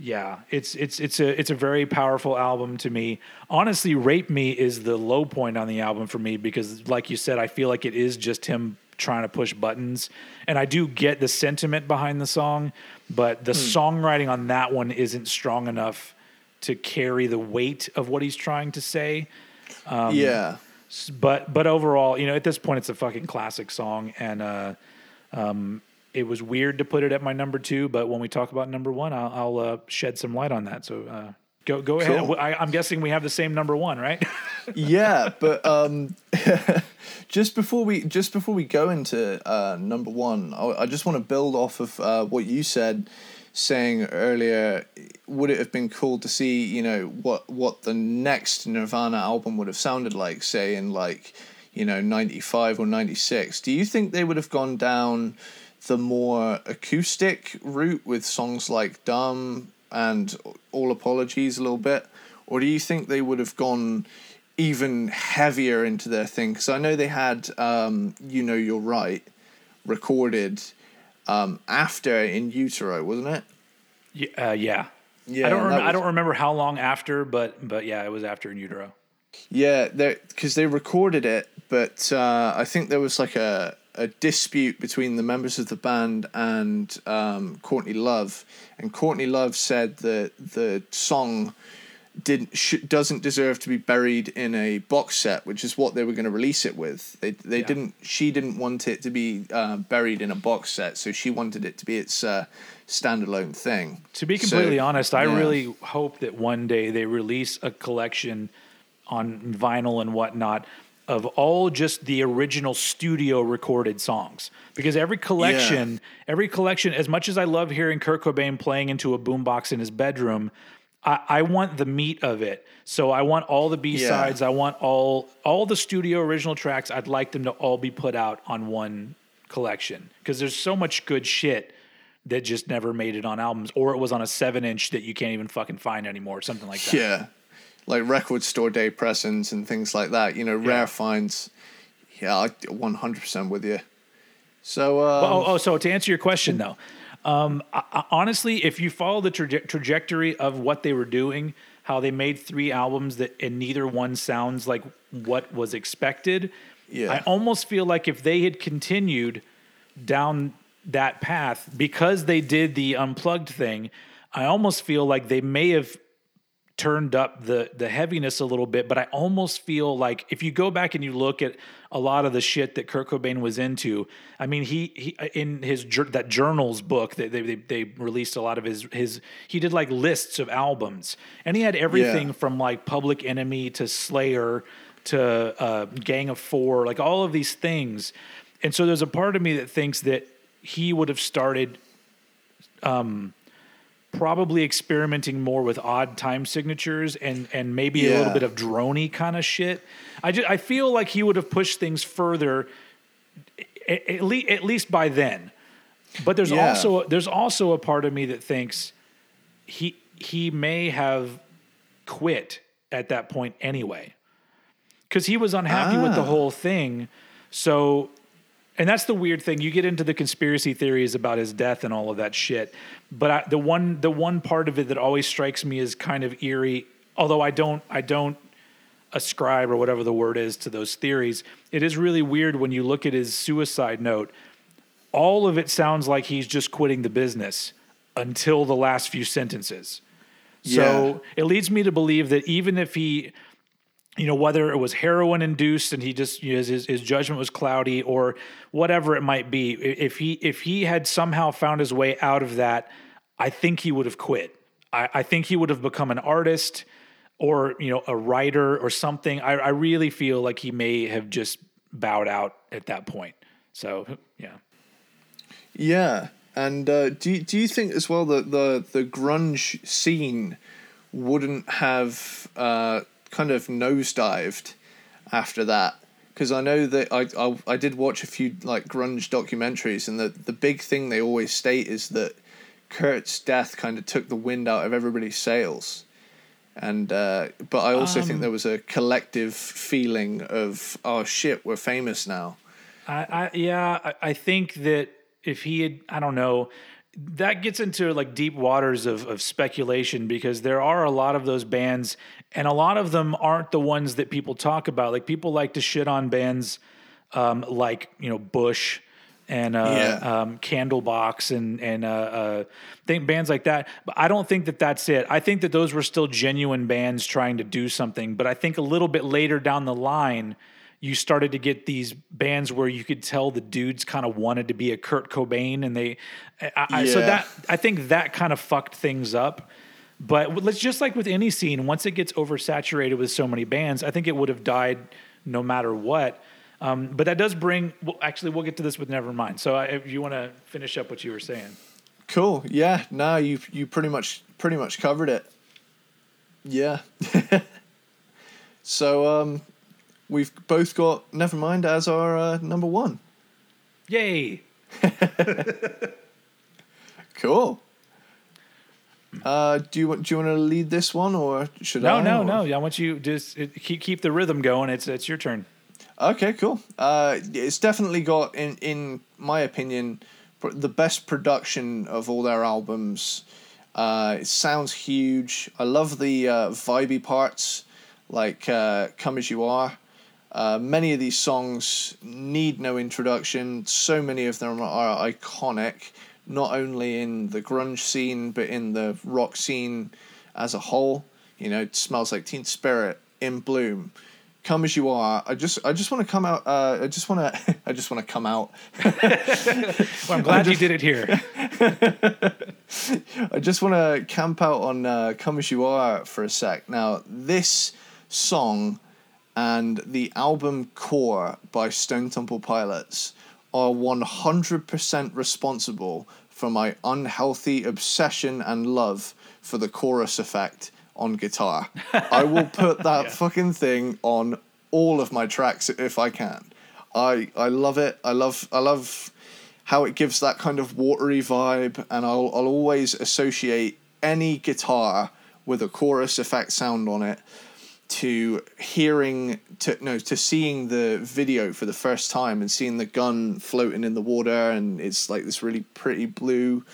yeah, it's it's it's a it's a very powerful album to me. Honestly, Rape Me is the low point on the album for me, because, like you said, I feel like it is just him trying to push buttons, and I do get the sentiment behind the song, but the hmm. songwriting on that one isn't strong enough to carry the weight of what he's trying to say. Um, yeah. But, but overall, you know, at this point, it's a fucking classic song. And, uh, um, it was weird to put it at my number two, but when we talk about number one, I'll, I'll uh, shed some light on that. So, uh, Go go ahead. Cool. I, I'm guessing we have the same number one, right? yeah, but um, just before we just before we go into uh, number one, I, I just want to build off of uh, what you said, saying earlier, would it have been cool to see, you know, what what the next Nirvana album would have sounded like, say in, like, you know, ninety-five or ninety-six? Do you think they would have gone down the more acoustic route with songs like Dumb and All Apologies a little bit, or do you think they would have gone even heavier into their thing? Because I know they had um, You Know You're Right recorded um, after In Utero, wasn't it? Uh, yeah. Yeah. I don't, rem- was... I don't remember how long after, but but yeah, it was after In Utero. Yeah, because they recorded it, but uh, I think there was like a... a dispute between the members of the band and um, Courtney Love, and Courtney Love said that the song didn't sh- doesn't deserve to be buried in a box set, which is what they were going to release it with. They they yeah. didn't. She didn't want it to be uh, buried in a box set, so she wanted it to be its uh, standalone thing. To be completely so, honest, I yeah. really hope that one day they release a collection on vinyl and whatnot of all just the original studio recorded songs, because every collection, yeah. every collection, as much as I love hearing Kurt Cobain playing into a boombox in his bedroom, I, I want the meat of it. So I want all the B-sides. Yeah. I want all, all the studio original tracks. I'd like them to all be put out on one collection, because there's so much good shit that just never made it on albums, or it was on a seven inch that you can't even fucking find anymore, or something like that. Yeah. Like record store day pressings and things like that, you know, yeah. rare finds. Yeah, I one hundred percent with you. So, um, well, oh, oh, so to answer your question though, um, I, I, honestly, if you follow the traje- trajectory of what they were doing, how they made three albums that, and neither one sounds like what was expected. Yeah. I almost feel like if they had continued down that path, because they did the unplugged thing, I almost feel like they may have turned up the the heaviness a little bit, but I almost feel like if you go back and you look at a lot of the shit that Kurt Cobain was into, I mean, he, he in his that Journals book that they, they they released a lot of his his he did like lists of albums, and he had everything yeah. from like Public Enemy to Slayer to uh, Gang of Four, like all of these things. And so there's a part of me that thinks that he would have started um, probably experimenting more with odd time signatures and and maybe yeah. a little bit of drony kind of shit. I just, I feel like he would have pushed things further at, at, le- at least by then. But there's yeah. also there's also a part of me that thinks he he may have quit at that point anyway, because he was unhappy ah. with the whole thing. So, and that's the weird thing. You get into the conspiracy theories about his death and all of that shit. But I, the one the one part of it that always strikes me as kind of eerie, although I don't I don't ascribe or whatever the word is to those theories. It is really weird when you look at his suicide note. All of it sounds like he's just quitting the business until the last few sentences. So yeah. it leads me to believe that even if he, you know, whether it was heroin induced and he just, you know, his, his judgment was cloudy or whatever it might be, if he, if he had somehow found his way out of that, I think he would have quit. I, I think he would have become an artist or, you know, a writer or something. I, I really feel like he may have just bowed out at that point. So, yeah. Yeah, and uh, do do you think as well that the the grunge scene wouldn't have uh, kind of nosedived after that? Because I know that I, I I did watch a few like grunge documentaries, and the the big thing they always state is that Kurt's death kind of took the wind out of everybody's sails, and uh, but I also um, think there was a collective feeling of, oh shit, we're famous now. I, I yeah I, I think that. If he had, I don't know, that gets into like deep waters of, of speculation, because there are a lot of those bands and a lot of them aren't the ones that people talk about. Like people like to shit on bands um, like, you know, Bush and uh, yeah. um, Candlebox and, and uh, uh, think bands like that. But I don't think that that's it. I think that those were still genuine bands trying to do something. But I think a little bit later down the line, you started to get these bands where you could tell the dudes kind of wanted to be a Kurt Cobain, and they, I, yeah. I, so that I think that kind of fucked things up. But let's just like with any scene, once it gets oversaturated with so many bands, I think it would have died no matter what. Um, but that does bring. Well, actually, we'll get to this with Nevermind. So I, if you want to finish up what you were saying, cool. Yeah. No, you you pretty much pretty much covered it. Yeah. so. um, We've both got Nevermind as our uh, number one. Yay! Cool. Uh, do you do you want to lead this one, or should no, I? No, no, no. I want you just keep keep the rhythm going. It's it's your turn. Okay, cool. Uh, it's definitely got, in in my opinion, the best production of all their albums. Uh, it sounds huge. I love the uh, vibey parts, like uh, "Come As You Are." Uh, many of these songs need no introduction. So many of them are iconic, not only in the grunge scene, but in the rock scene as a whole. You know, it Smells Like Teen Spirit, In Bloom, Come As You Are. I just, I just want to come out. Uh, I just want to, I just want to come out. Well, I'm glad just, you did it here. I just want to camp out on uh, Come As You Are for a sec. Now, this song and the album Core by Stone Temple Pilots are one hundred percent responsible for my unhealthy obsession and love for the chorus effect on guitar. I will put that yeah. fucking thing on all of my tracks if I can. I I love it. I love I love how it gives that kind of watery vibe, and I'll I'll always associate any guitar with a chorus effect sound on it to hearing, to no, to seeing the video for the first time and seeing the gun floating in the water, and it's like this really pretty blue,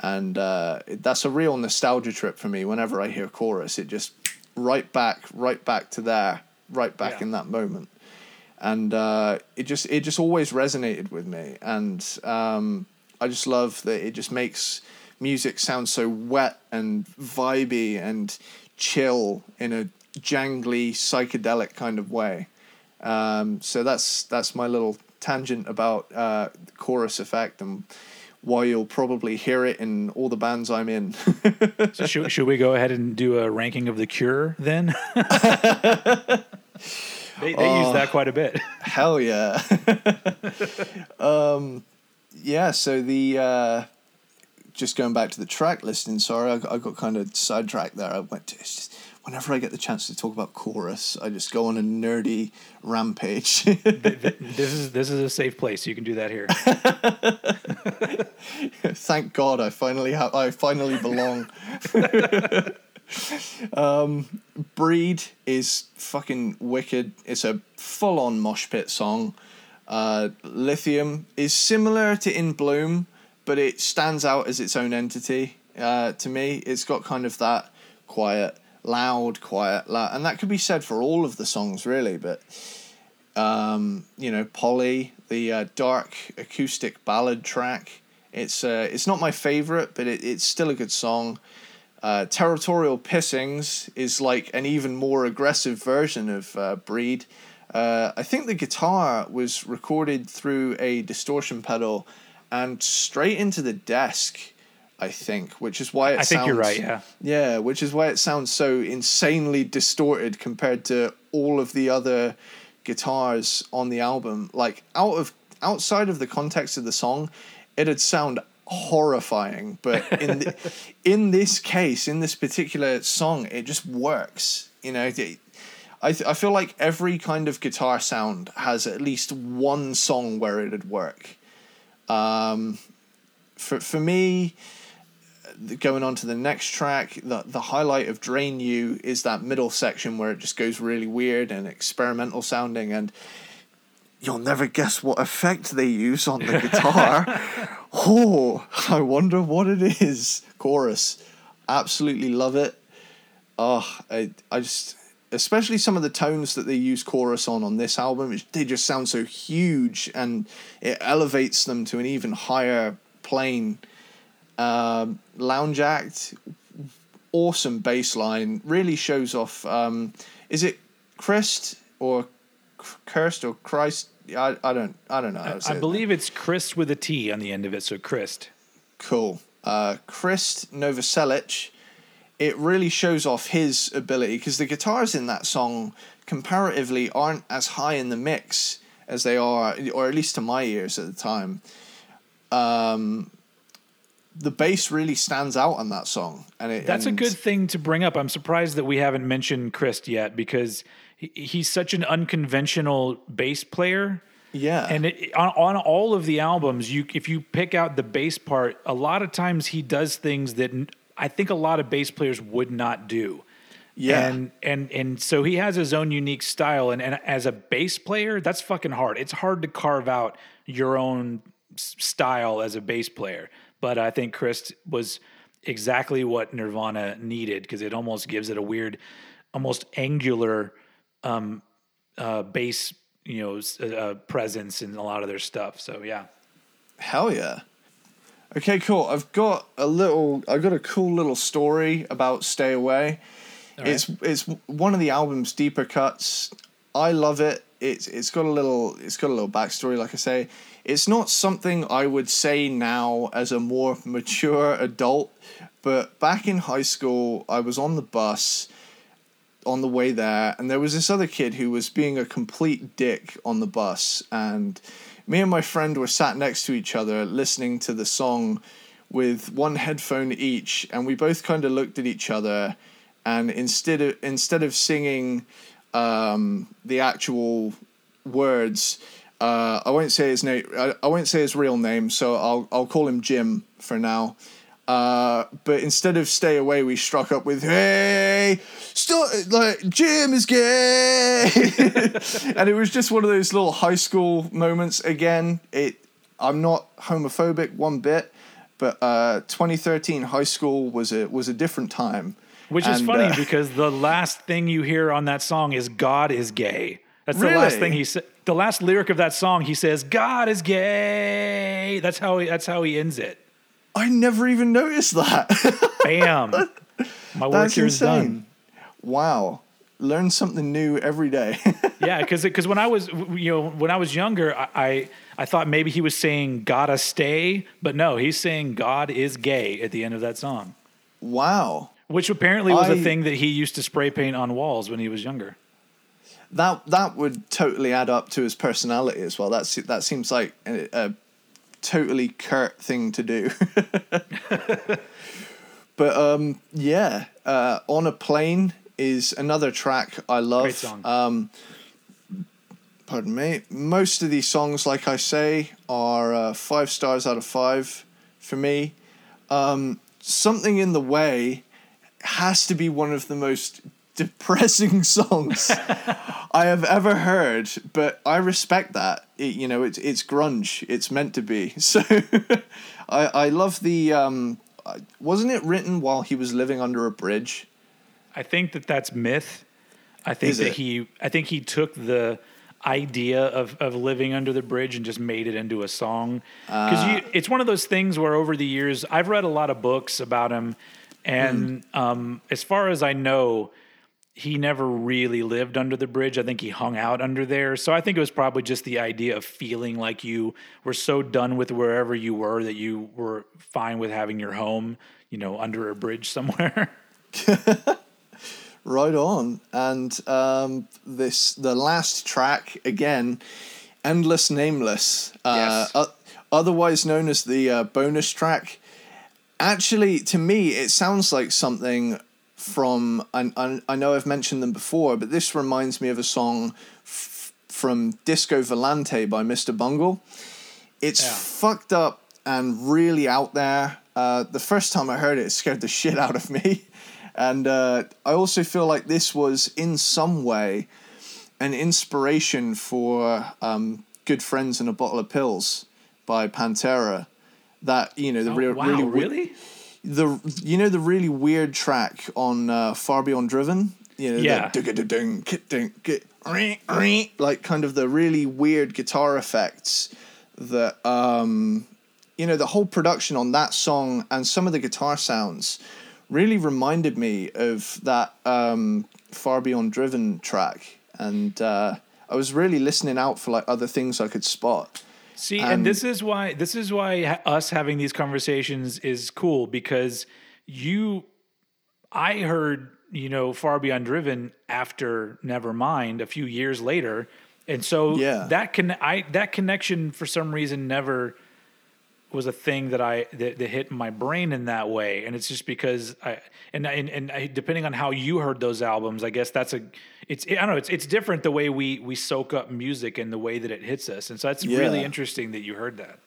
and uh, that's a real nostalgia trip for me. Whenever I hear chorus, it just right back, right back to there, right back yeah. in that moment, and uh, it just it just always resonated with me, and um, I just love that it just makes music sound so wet and vibey and chill in a jangly psychedelic kind of way. Um so that's that's my little tangent about uh the chorus effect and why you'll probably hear it in all the bands I'm in. So should, should we go ahead and do a ranking of The Cure then? They, they uh, use that quite a bit. Hell yeah. um, yeah, so the... Uh, just going back to the track listing, sorry, I, I got kind of sidetracked there. I went to... It's just, whenever I get the chance to talk about chorus, I just go on a nerdy rampage. This is this is a safe place. You can do that here. Thank God, I finally have. I finally belong. um, Breed is fucking wicked. It's a full-on mosh pit song. Uh, Lithium is similar to In Bloom, but it stands out as its own entity. Uh, to me, it's got kind of that quiet. Loud, quiet, loud. And that could be said for all of the songs, really. But, um, you know, Polly, the uh, dark acoustic ballad track. It's uh, it's not my favorite, but it, it's still a good song. Uh, Territorial Pissings is like an even more aggressive version of uh, Breed. Uh, I think the guitar was recorded through a distortion pedal and straight into the desk. I think, which is why it I sounds... I think you're right, yeah. Yeah, which is why it sounds so insanely distorted compared to all of the other guitars on the album. Like, out of outside of the context of the song, it'd sound horrifying, but in the, in this case, in this particular song, it just works. You know, it, I th- I feel like every kind of guitar sound has at least one song where it'd work. Um, for for me... Going on to the next track, the the highlight of Drain You is that middle section where it just goes really weird and experimental sounding, and you'll never guess what effect they use on the guitar. Oh, I wonder what it is. Chorus. Absolutely love it. Oh, I, I just... Especially some of the tones that they use chorus on on this album, they just sound so huge, and it elevates them to an even higher plane. Um, Lounge Act, awesome bass line, really shows off. Um, is it Christ or Cursed or Christ? I, I don't I don't know. How to say I believe that. It's Christ with a T on the end of it, so Christ. Cool. Uh, Christ Novoselic, it really shows off his ability because the guitars in that song comparatively aren't as high in the mix as they are, or at least to my ears at the time. Um... The bass really stands out on that song. and it, That's and a good thing to bring up. I'm surprised that we haven't mentioned Christ yet because he, he's such an unconventional bass player. Yeah. And it, on, on all of the albums, you if you pick out the bass part, a lot of times he does things that I think a lot of bass players would not do. Yeah. And and, and so he has his own unique style. And, and as a bass player, that's fucking hard. It's hard to carve out your own style as a bass player. But I think Christ was exactly what Nirvana needed because it almost gives it a weird, almost angular um, uh, bass, you know, uh, presence in a lot of their stuff. So, yeah. Hell yeah. Okay, cool. I've got a little, I've got a cool little story about Stay Away. All right. It's it's one of the album's deeper cuts. I love it. It's it's got a little it's got a little backstory, like I say. It's not something I would say now as a more mature adult, but back in high school, I was on the bus on the way there, and there was this other kid who was being a complete dick on the bus, and me and my friend were sat next to each other listening to the song with one headphone each, and we both kind of looked at each other, and instead of, instead of singing um, the actual words... Uh, I won't say his name. I, I won't say his real name, so I'll I'll call him Jim for now. Uh, but instead of "Stay Away," we struck up with "Hey, st- like Jim is gay," and it was just one of those little high school moments. Again, it I'm not homophobic one bit, but uh, twenty thirteen high school was a was a different time. Which and, is funny uh, because the last thing you hear on that song is "God is gay." That's really? The last thing he said. The last lyric of that song, he says, "God is gay." That's how he, that's how he ends it. I never even noticed that. Bam. My work that's here is insane. Done. Wow. Learn something new every day. Yeah, because because when I was you know when I was younger, I, I I thought maybe he was saying "gotta stay," but no, he's saying "God is gay" at the end of that song. Wow. Which apparently was I, a thing that he used to spray paint on walls when he was younger. that that would totally add up to his personality as well. That's that seems like a, a totally Kurt thing to do. But um, yeah, uh, On a Plane is another track I love. Great song. Um, pardon me. Most of these songs, like I say, are uh, five stars out of five for me. Um, Something in the Way has to be one of the most depressing songs I have ever heard, but I respect that. It, you know, it's it's grunge. It's meant to be. So I I love the. Um, wasn't it written while he was living under a bridge? I think that that's myth. I think Is that it? he. I think he took the idea of, of living under the bridge and just made it into a song. Because uh, it's one of those things where over the years I've read a lot of books about him, and mm. um, as far as I know, he never really lived under the bridge. I think he hung out under there. So I think it was probably just the idea of feeling like you were so done with wherever you were that you were fine with having your home, you know, under a bridge somewhere. Right on. And um, this the last track, again, Endless Nameless, uh, yes. uh, otherwise known as the uh, bonus track. Actually, to me, it sounds like something from, I, I, I know I've mentioned them before, but this reminds me of a song f- from Disco Volante by Mister Bungle. It's yeah. fucked up and really out there. Uh, the first time I heard it, it scared the shit out of me. And uh, I also feel like this was, in some way, an inspiration for um, Good Friends and a Bottle of Pills by Pantera. That, you know, the oh, real, wow, really, really? The, you know, the really weird track on uh, Far Beyond Driven? You know, yeah. The like, kind of the really weird guitar effects that, um, you know, the whole production on that song and some of the guitar sounds really reminded me of that um, Far Beyond Driven track, and uh, I was really listening out for like other things I could spot. See, and, and this is why this is why us having these conversations is cool, because you, I heard you know Far Beyond Driven after Nevermind a few years later, and so yeah. that can I that connection for some reason never was a thing that I that, that hit my brain in that way, and it's just because I and and and I, depending on how you heard those albums, I guess that's a it's I don't know it's it's different the way we we soak up music and the way that it hits us, and so that's yeah. really interesting that you heard that.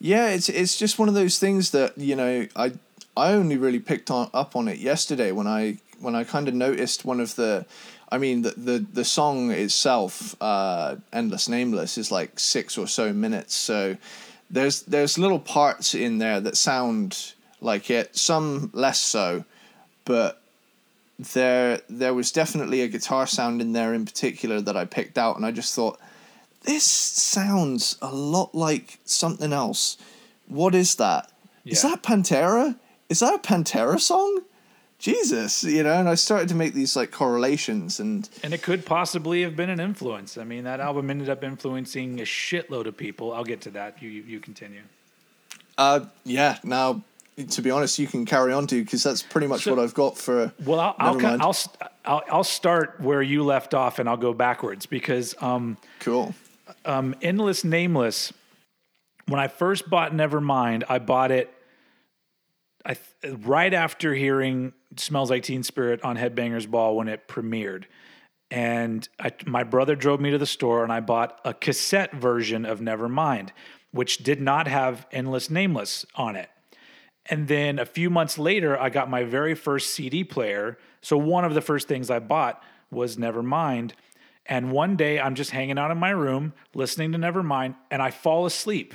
Yeah, it's it's just one of those things that you know I I only really picked on, up on it yesterday when I when I kind of noticed one of the, I mean the the the song itself, uh, Endless Nameless, is like six or so minutes, so. There's there's little parts in there that sound like it, some less so, but there there was definitely a guitar sound in there in particular that I picked out, and I just thought, this sounds a lot like something else. What is that? Yeah. Is that Pantera? Is that a Pantera song? Jesus, you know, and I started to make these like correlations, and and it could possibly have been an influence. I mean, that album ended up influencing a shitload of people. I'll get to that. You you, you continue. Uh, yeah. Now, to be honest, you can carry on to because that's pretty much so, what I've got for. Well, I'll I'll, I'll I'll I'll start where you left off, and I'll go backwards because um. Cool. Um, Endless Nameless. When I first bought Nevermind, I bought it. I th- right after hearing Smells Like Teen Spirit on Headbangers Ball when it premiered. And I, my brother drove me to the store and I bought a cassette version of Nevermind, which did not have Endless Nameless on it. And then a few months later, I got my very first C D player. So one of the first things I bought was Nevermind. And one day I'm just hanging out in my room, listening to Nevermind, and I fall asleep.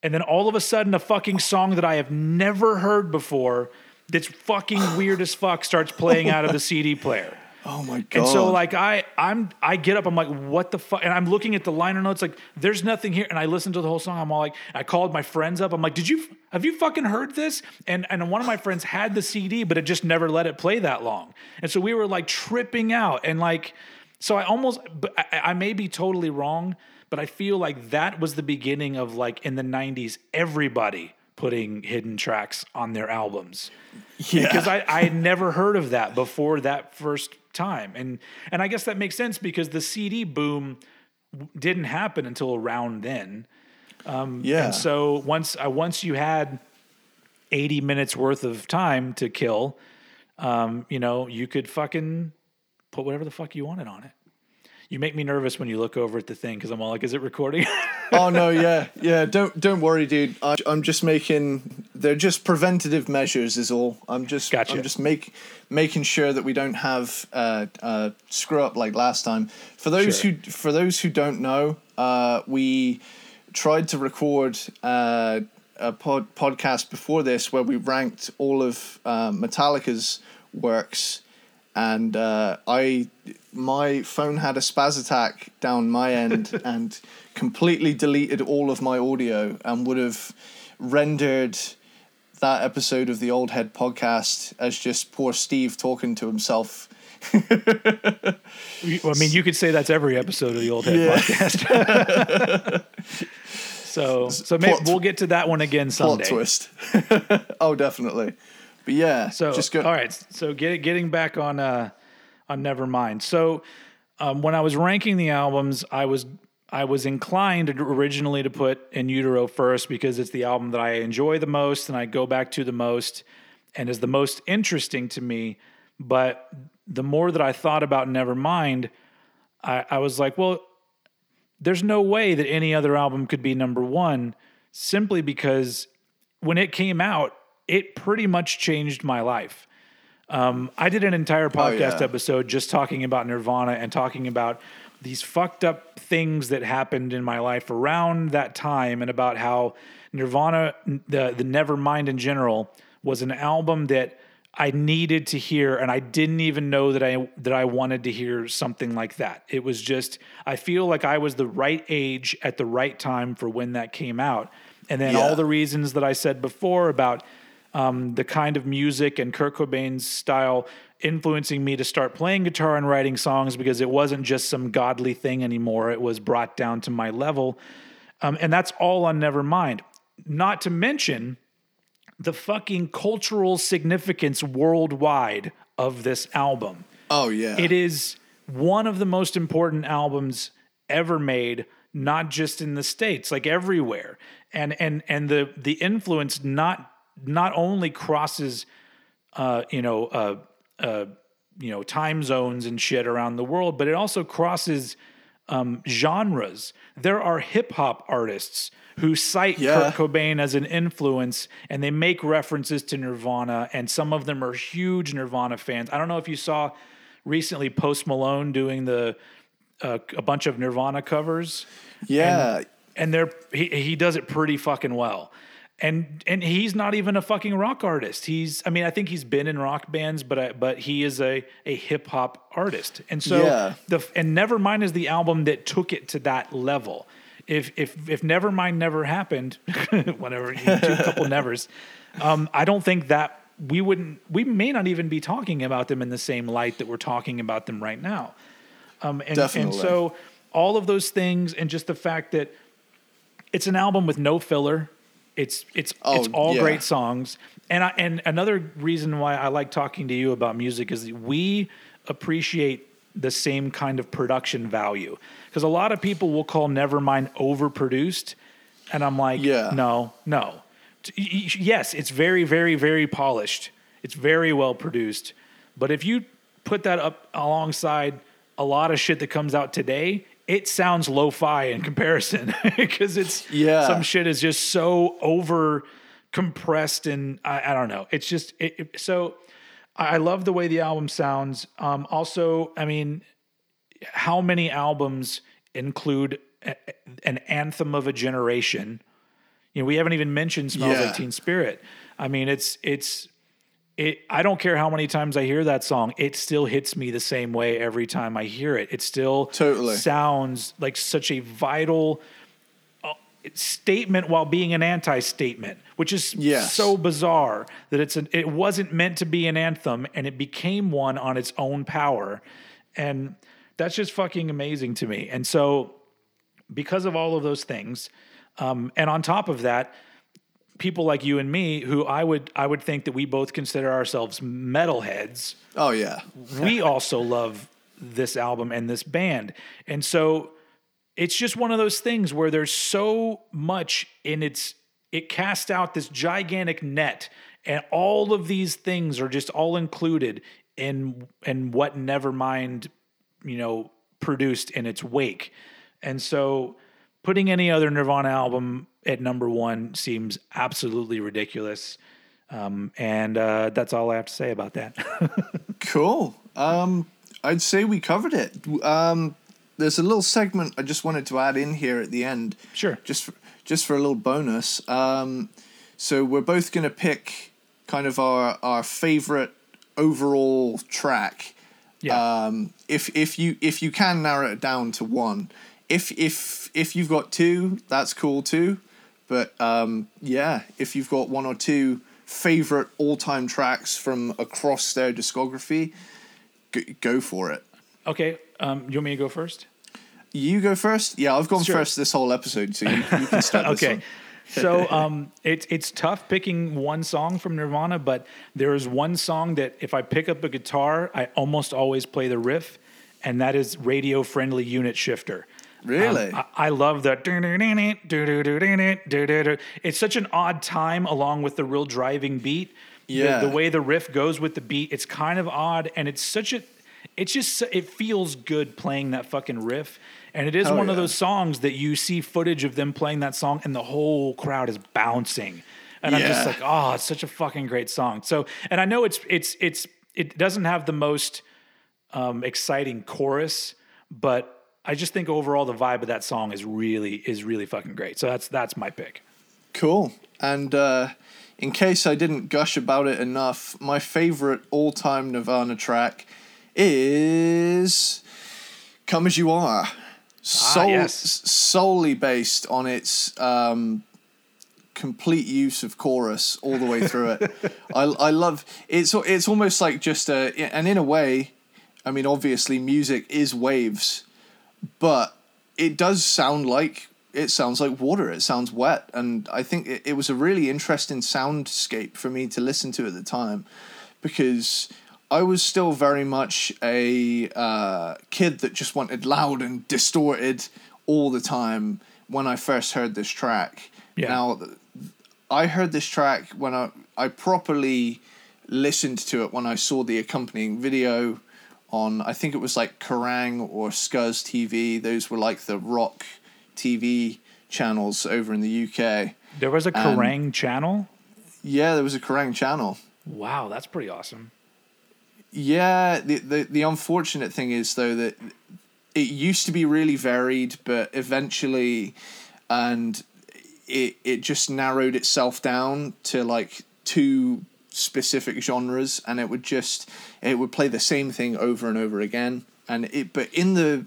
And then all of a sudden, a fucking song that I have never heard before that's fucking weird as fuck starts playing out of the C D player. Oh my God. And so like I I'm I get up, I'm like, what the fuck? And I'm looking at the liner notes, like, there's nothing here. And I listened to the whole song. I'm all like, I called my friends up. I'm like, did you have you fucking heard this? And and one of my friends had the C D, but it just never let it play that long. And so we were like tripping out. And like, so I almost I, I may be totally wrong, but I feel like that was the beginning of like in the nineties, everybody putting hidden tracks on their albums. Yeah. Because I, I had never heard of that before that first time. And and I guess that makes sense because the C D boom didn't happen until around then. Um, yeah. And so once I, once you had eighty minutes worth of time to kill, um, you know, you could fucking put whatever the fuck you wanted on it. You make me nervous when you look over at the thing because I'm all like, is it recording? Oh, no, yeah. Yeah, don't don't worry, dude. I, I'm just making... They're just preventative measures is all. I'm just gotcha. I'm just make, making sure that we don't have uh, uh, screw-up like last time. For those, sure. who, for those who don't know, uh, we tried to record uh, a pod, podcast before this where we ranked all of uh, Metallica's works. And uh, I... my phone had a spaz attack down my end and completely deleted all of my audio and would have rendered that episode of the Old Head podcast as just poor Steve talking to himself. I mean, you could say that's every episode of the Old Head yeah. podcast. so so maybe plot, we'll get to that one again someday. Plot twist. Oh, definitely. But yeah. So, just go- all right. So get, getting back on... Uh, on Nevermind. So um, when I was ranking the albums, I was I was inclined originally to put In Utero first because it's the album that I enjoy the most and I go back to the most and is the most interesting to me. But the more that I thought about Nevermind, I, I was like, well, there's no way that any other album could be number one simply because when it came out, it pretty much changed my life. Um, I did an entire podcast oh, yeah. episode just talking about Nirvana and talking about these fucked up things that happened in my life around that time and about how Nirvana, the, the Nevermind in general, was an album that I needed to hear and I didn't even know that I that I wanted to hear something like that. It was just, I feel like I was the right age at the right time for when that came out. And then yeah. all the reasons that I said before about Um, the kind of music and Kurt Cobain's style influencing me to start playing guitar and writing songs because it wasn't just some godly thing anymore. It was brought down to my level. Um, and that's all on Nevermind. Not to mention the fucking cultural significance worldwide of this album. Oh, yeah. It is one of the most important albums ever made, not just in the States, like everywhere. And and and the the influence not... not only crosses, uh, you know, uh, uh, you know, time zones and shit around the world, but it also crosses um, genres. There are hip hop artists who cite yeah. Kurt Cobain as an influence, and they make references to Nirvana, and some of them are huge Nirvana fans. I don't know if you saw recently Post Malone doing the uh, a bunch of Nirvana covers. Yeah, and, and they're he he does it pretty fucking well. And and he's not even a fucking rock artist. He's, I mean, I think he's been in rock bands, but I, but he is a, a hip hop artist. And so yeah. the and Nevermind is the album that took it to that level. If if if Nevermind never happened, whatever, you do a couple nevers, um, I don't think that we wouldn't. We may not even be talking about them in the same light that we're talking about them right now. Um, and, Definitely. And so all of those things, and just the fact that it's an album with no filler. It's it's oh, it's all yeah. great songs. And I, and another reason why I like talking to you about music is that we appreciate the same kind of production value. Because a lot of people will call Nevermind overproduced. And I'm like, yeah. no, no. Yes, it's very, very, very polished. It's very well produced. But if you put that up alongside a lot of shit that comes out today, it sounds lo-fi in comparison because it's yeah. some shit is just so over compressed and I, I don't know. It's just, it, it, so I love the way the album sounds. Um, also, I mean, how many albums include a, an anthem of a generation? You know, we haven't even mentioned Smells yeah. Like Teen Spirit. I mean, it's, it's, It, I don't care how many times I hear that song. It still hits me the same way every time I hear it. It still totally. sounds like such a vital uh, statement while being an anti-statement, which is yes. so bizarre that it's an, it wasn't meant to be an anthem, and it became one on its own power. And that's just fucking amazing to me. And so because of all of those things, um, and on top of that, people like you and me, who I would I would think that we both consider ourselves metalheads. Oh yeah, we also love this album and this band, and so it's just one of those things where there's so much in its. It casts out this gigantic net, and all of these things are just all included in in what Nevermind, you know, produced in its wake, and so putting any other Nirvana album at number one seems absolutely ridiculous. Um, and uh, that's all I have to say about that. Cool. Um, I'd say we covered it. Um, there's a little segment I just wanted to add in here at the end. Sure. Just for, just for a little bonus. Um, so we're both going to pick kind of our, our favorite overall track. Yeah. Um, if, if you, if you can narrow it down to one, If if if you've got two, that's cool too. But um, yeah, if you've got one or two favorite all-time tracks from across their discography, g- go for it. Okay, um, you want me to go first? You go first? Yeah, I've gone sure. first this whole episode, so you, you can start this okay. one. So um, it's it's tough picking one song from Nirvana, but there is one song that if I pick up a guitar, I almost always play the riff, and that is Radio-Friendly Unit Shifter. Really? Um, I, I love that. It's such an odd time along with the real driving beat. Yeah. The, the way the riff goes with the beat, it's kind of odd. And it's such a, it's just, it feels good playing that fucking riff. And it is Hell one yeah. of those songs that you see footage of them playing that song and the whole crowd is bouncing. And yeah. I'm just like, oh, it's such a fucking great song. So, and I know it's, it's, it's, it doesn't have the most um, exciting chorus, but I just think overall the vibe of that song is really is really fucking great. So that's that's my pick. Cool. And uh, in case I didn't gush about it enough, my favorite all-time Nirvana track is "Come As You Are," Sol- ah, yes. solely based on its um, complete use of chorus all the way through it. I, I love it's it's almost like just a and in a way, I mean, obviously music is waves. But it does sound like, it sounds like water. It sounds wet. And I think it, it was a really interesting soundscape for me to listen to at the time because I was still very much a uh, kid that just wanted loud and distorted all the time when I first heard this track. Yeah. Now, I heard this track when I, I properly listened to it when I saw the accompanying video on, I think it was like Kerrang! Or Scuzz T V. Those were like the rock T V channels over in the U K. There was a Kerrang! And, channel? Yeah, there was a Kerrang! Channel. Wow, that's pretty awesome. Yeah, the, the, the unfortunate thing is, though, that it used to be really varied, but eventually, and it it just narrowed itself down to like two specific genres, and it would just it would play the same thing over and over again. And it but in the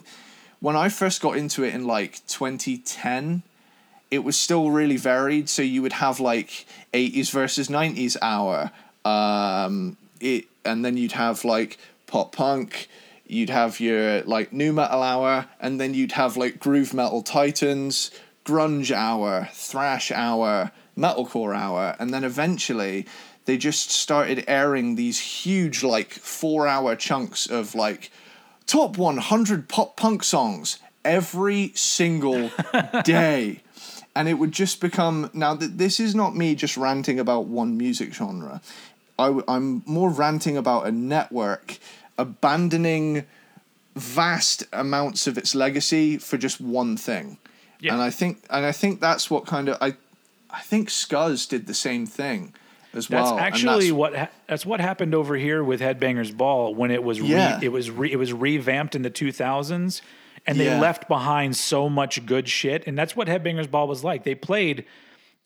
when I first got into it in like twenty ten, it was still really varied. So you would have like eighties versus nineties hour, um it and then you'd have like pop punk, you'd have your like new metal hour, and then you'd have like groove metal titans, grunge hour, thrash hour, metalcore hour, and then eventually they just started airing these huge, like, four-hour chunks of, like, top one hundred pop punk songs every single day. And it would just become... Now, th- this is not me just ranting about one music genre. I w- I'm more ranting about a network abandoning vast amounts of its legacy for just one thing. Yeah. And I think and I think that's what kind of... I, I think Scuzz did the same thing. As well. That's actually that's, what ha- that's what happened over here with Headbangers Ball when it was re- yeah. it was re- it was revamped in the two thousands, and they yeah. left behind so much good shit. And that's what Headbangers Ball was like. They played,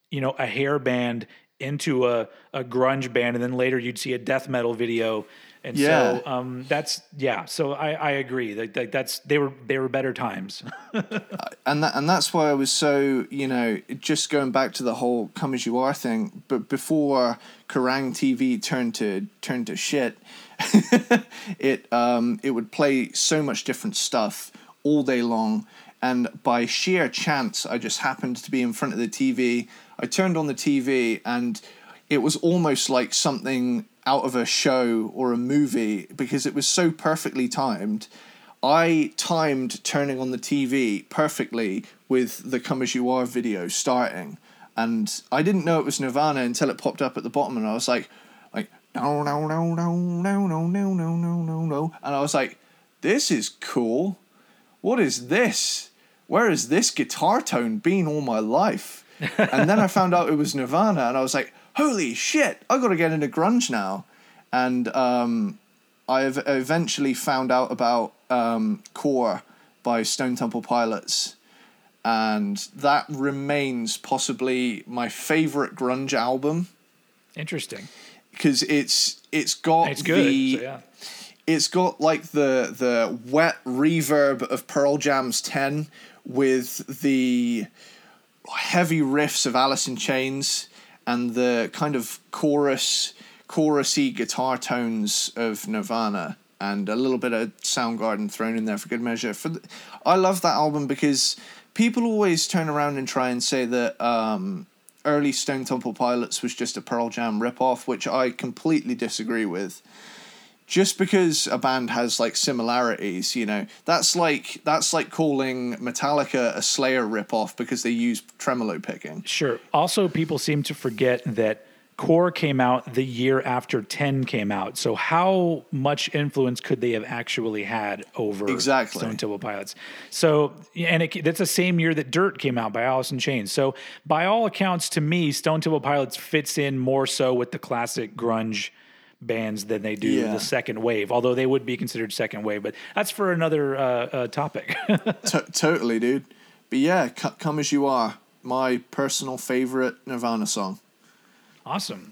you know, a hair band into a, a grunge band, and then later you'd see a death metal video. And yeah. so um, that's yeah. So I, I agree that like, that's they were they were better times. and that, and that's why I was so you know just going back to the whole Come As You Are thing. But before Kerrang! T V turned to turned to shit, it um it would play so much different stuff all day long, And by sheer chance, I just happened to be in front of the T V. I turned on the T V and it was almost like something out of a show or a movie because it was so perfectly timed. I timed turning on the T V perfectly with the Come As You Are video starting. And I didn't know it was Nirvana until it popped up at the bottom, and I was like, like no, no, no, no, no, no, no, no, no, no, no. And I was like, this is cool. What is this? Where has this guitar tone been all my life? And then I found out it was Nirvana, and I was like, holy shit, I've got to get into grunge now. And um, I've eventually found out about um, Core by Stone Temple Pilots. And that remains possibly my favourite grunge album. Interesting. Because it's it's got it's good, the... So yeah. It's got like the the wet reverb of Pearl Jam's ten with the heavy riffs of Alice in Chains and the kind of chorus, chorusy guitar tones of Nirvana and a little bit of Soundgarden thrown in there for good measure. For the, I love that album because people always turn around and try and say that um, early Stone Temple Pilots was just a Pearl Jam ripoff, which I completely disagree with. Just because a band has like similarities, you know, that's like that's like calling Metallica a Slayer ripoff because they use tremolo picking. Sure. Also, people seem to forget that Core came out the year after ten came out. So how much influence could they have actually had over exactly. Stone Temple Pilots? So, and it, that's the same year that Dirt came out by Alice in Chains. So by all accounts, to me, Stone Temple Pilots fits in more so with the classic grunge bands than they do yeah. the second wave, although they would be considered second wave, but that's for another uh, uh, topic. T- totally, dude. But yeah, C- Come As You Are, my personal favorite Nirvana song. Awesome.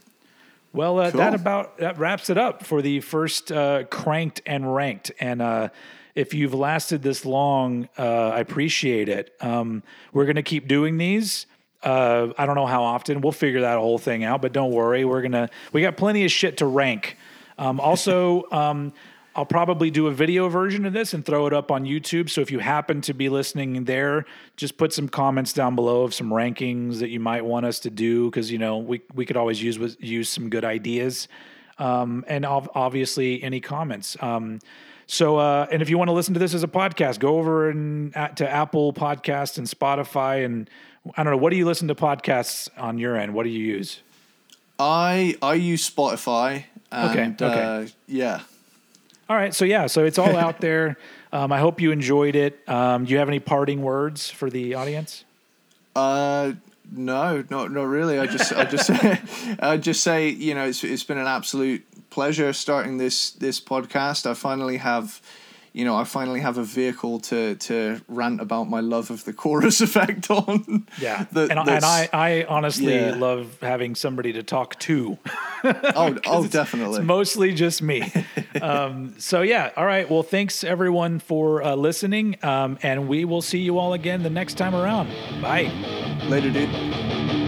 Well, uh, cool. that about that wraps it up for the first uh, Cranked and Ranked. And uh, if you've lasted this long, uh, I appreciate it. Um, we're going to keep doing these. Uh, I don't know how often. We'll figure that whole thing out, but don't worry. We're gonna we got plenty of shit to rank. Um, also, um, I'll probably do a video version of this and throw it up on YouTube. So if you happen to be listening there, just put some comments down below of some rankings that you might want us to do, because you know we we could always use use some good ideas, um, and ov- obviously any comments. Um, So, uh, and if you want to listen to this as a podcast, go over and at, to Apple Podcasts and Spotify. And I don't know, what do you listen to podcasts on your end? What do you use? I I use Spotify. And, okay. Okay. Uh, yeah. All right. So yeah. So it's all out there. Um, I hope you enjoyed it. Um, do you have any parting words for the audience? Uh, no, not not really. I just I just I just say you know it's it's been an absolute pleasure starting this this podcast. I finally have, you know, I finally have a vehicle to to rant about my love of the chorus effect on. Yeah, the, and, and I I honestly yeah. love having somebody to talk to. oh, oh, it's, definitely. It's mostly just me. um, so yeah, all right. Well, thanks everyone for uh, listening, um, and we will see you all again the next time around. Bye. Later, dude.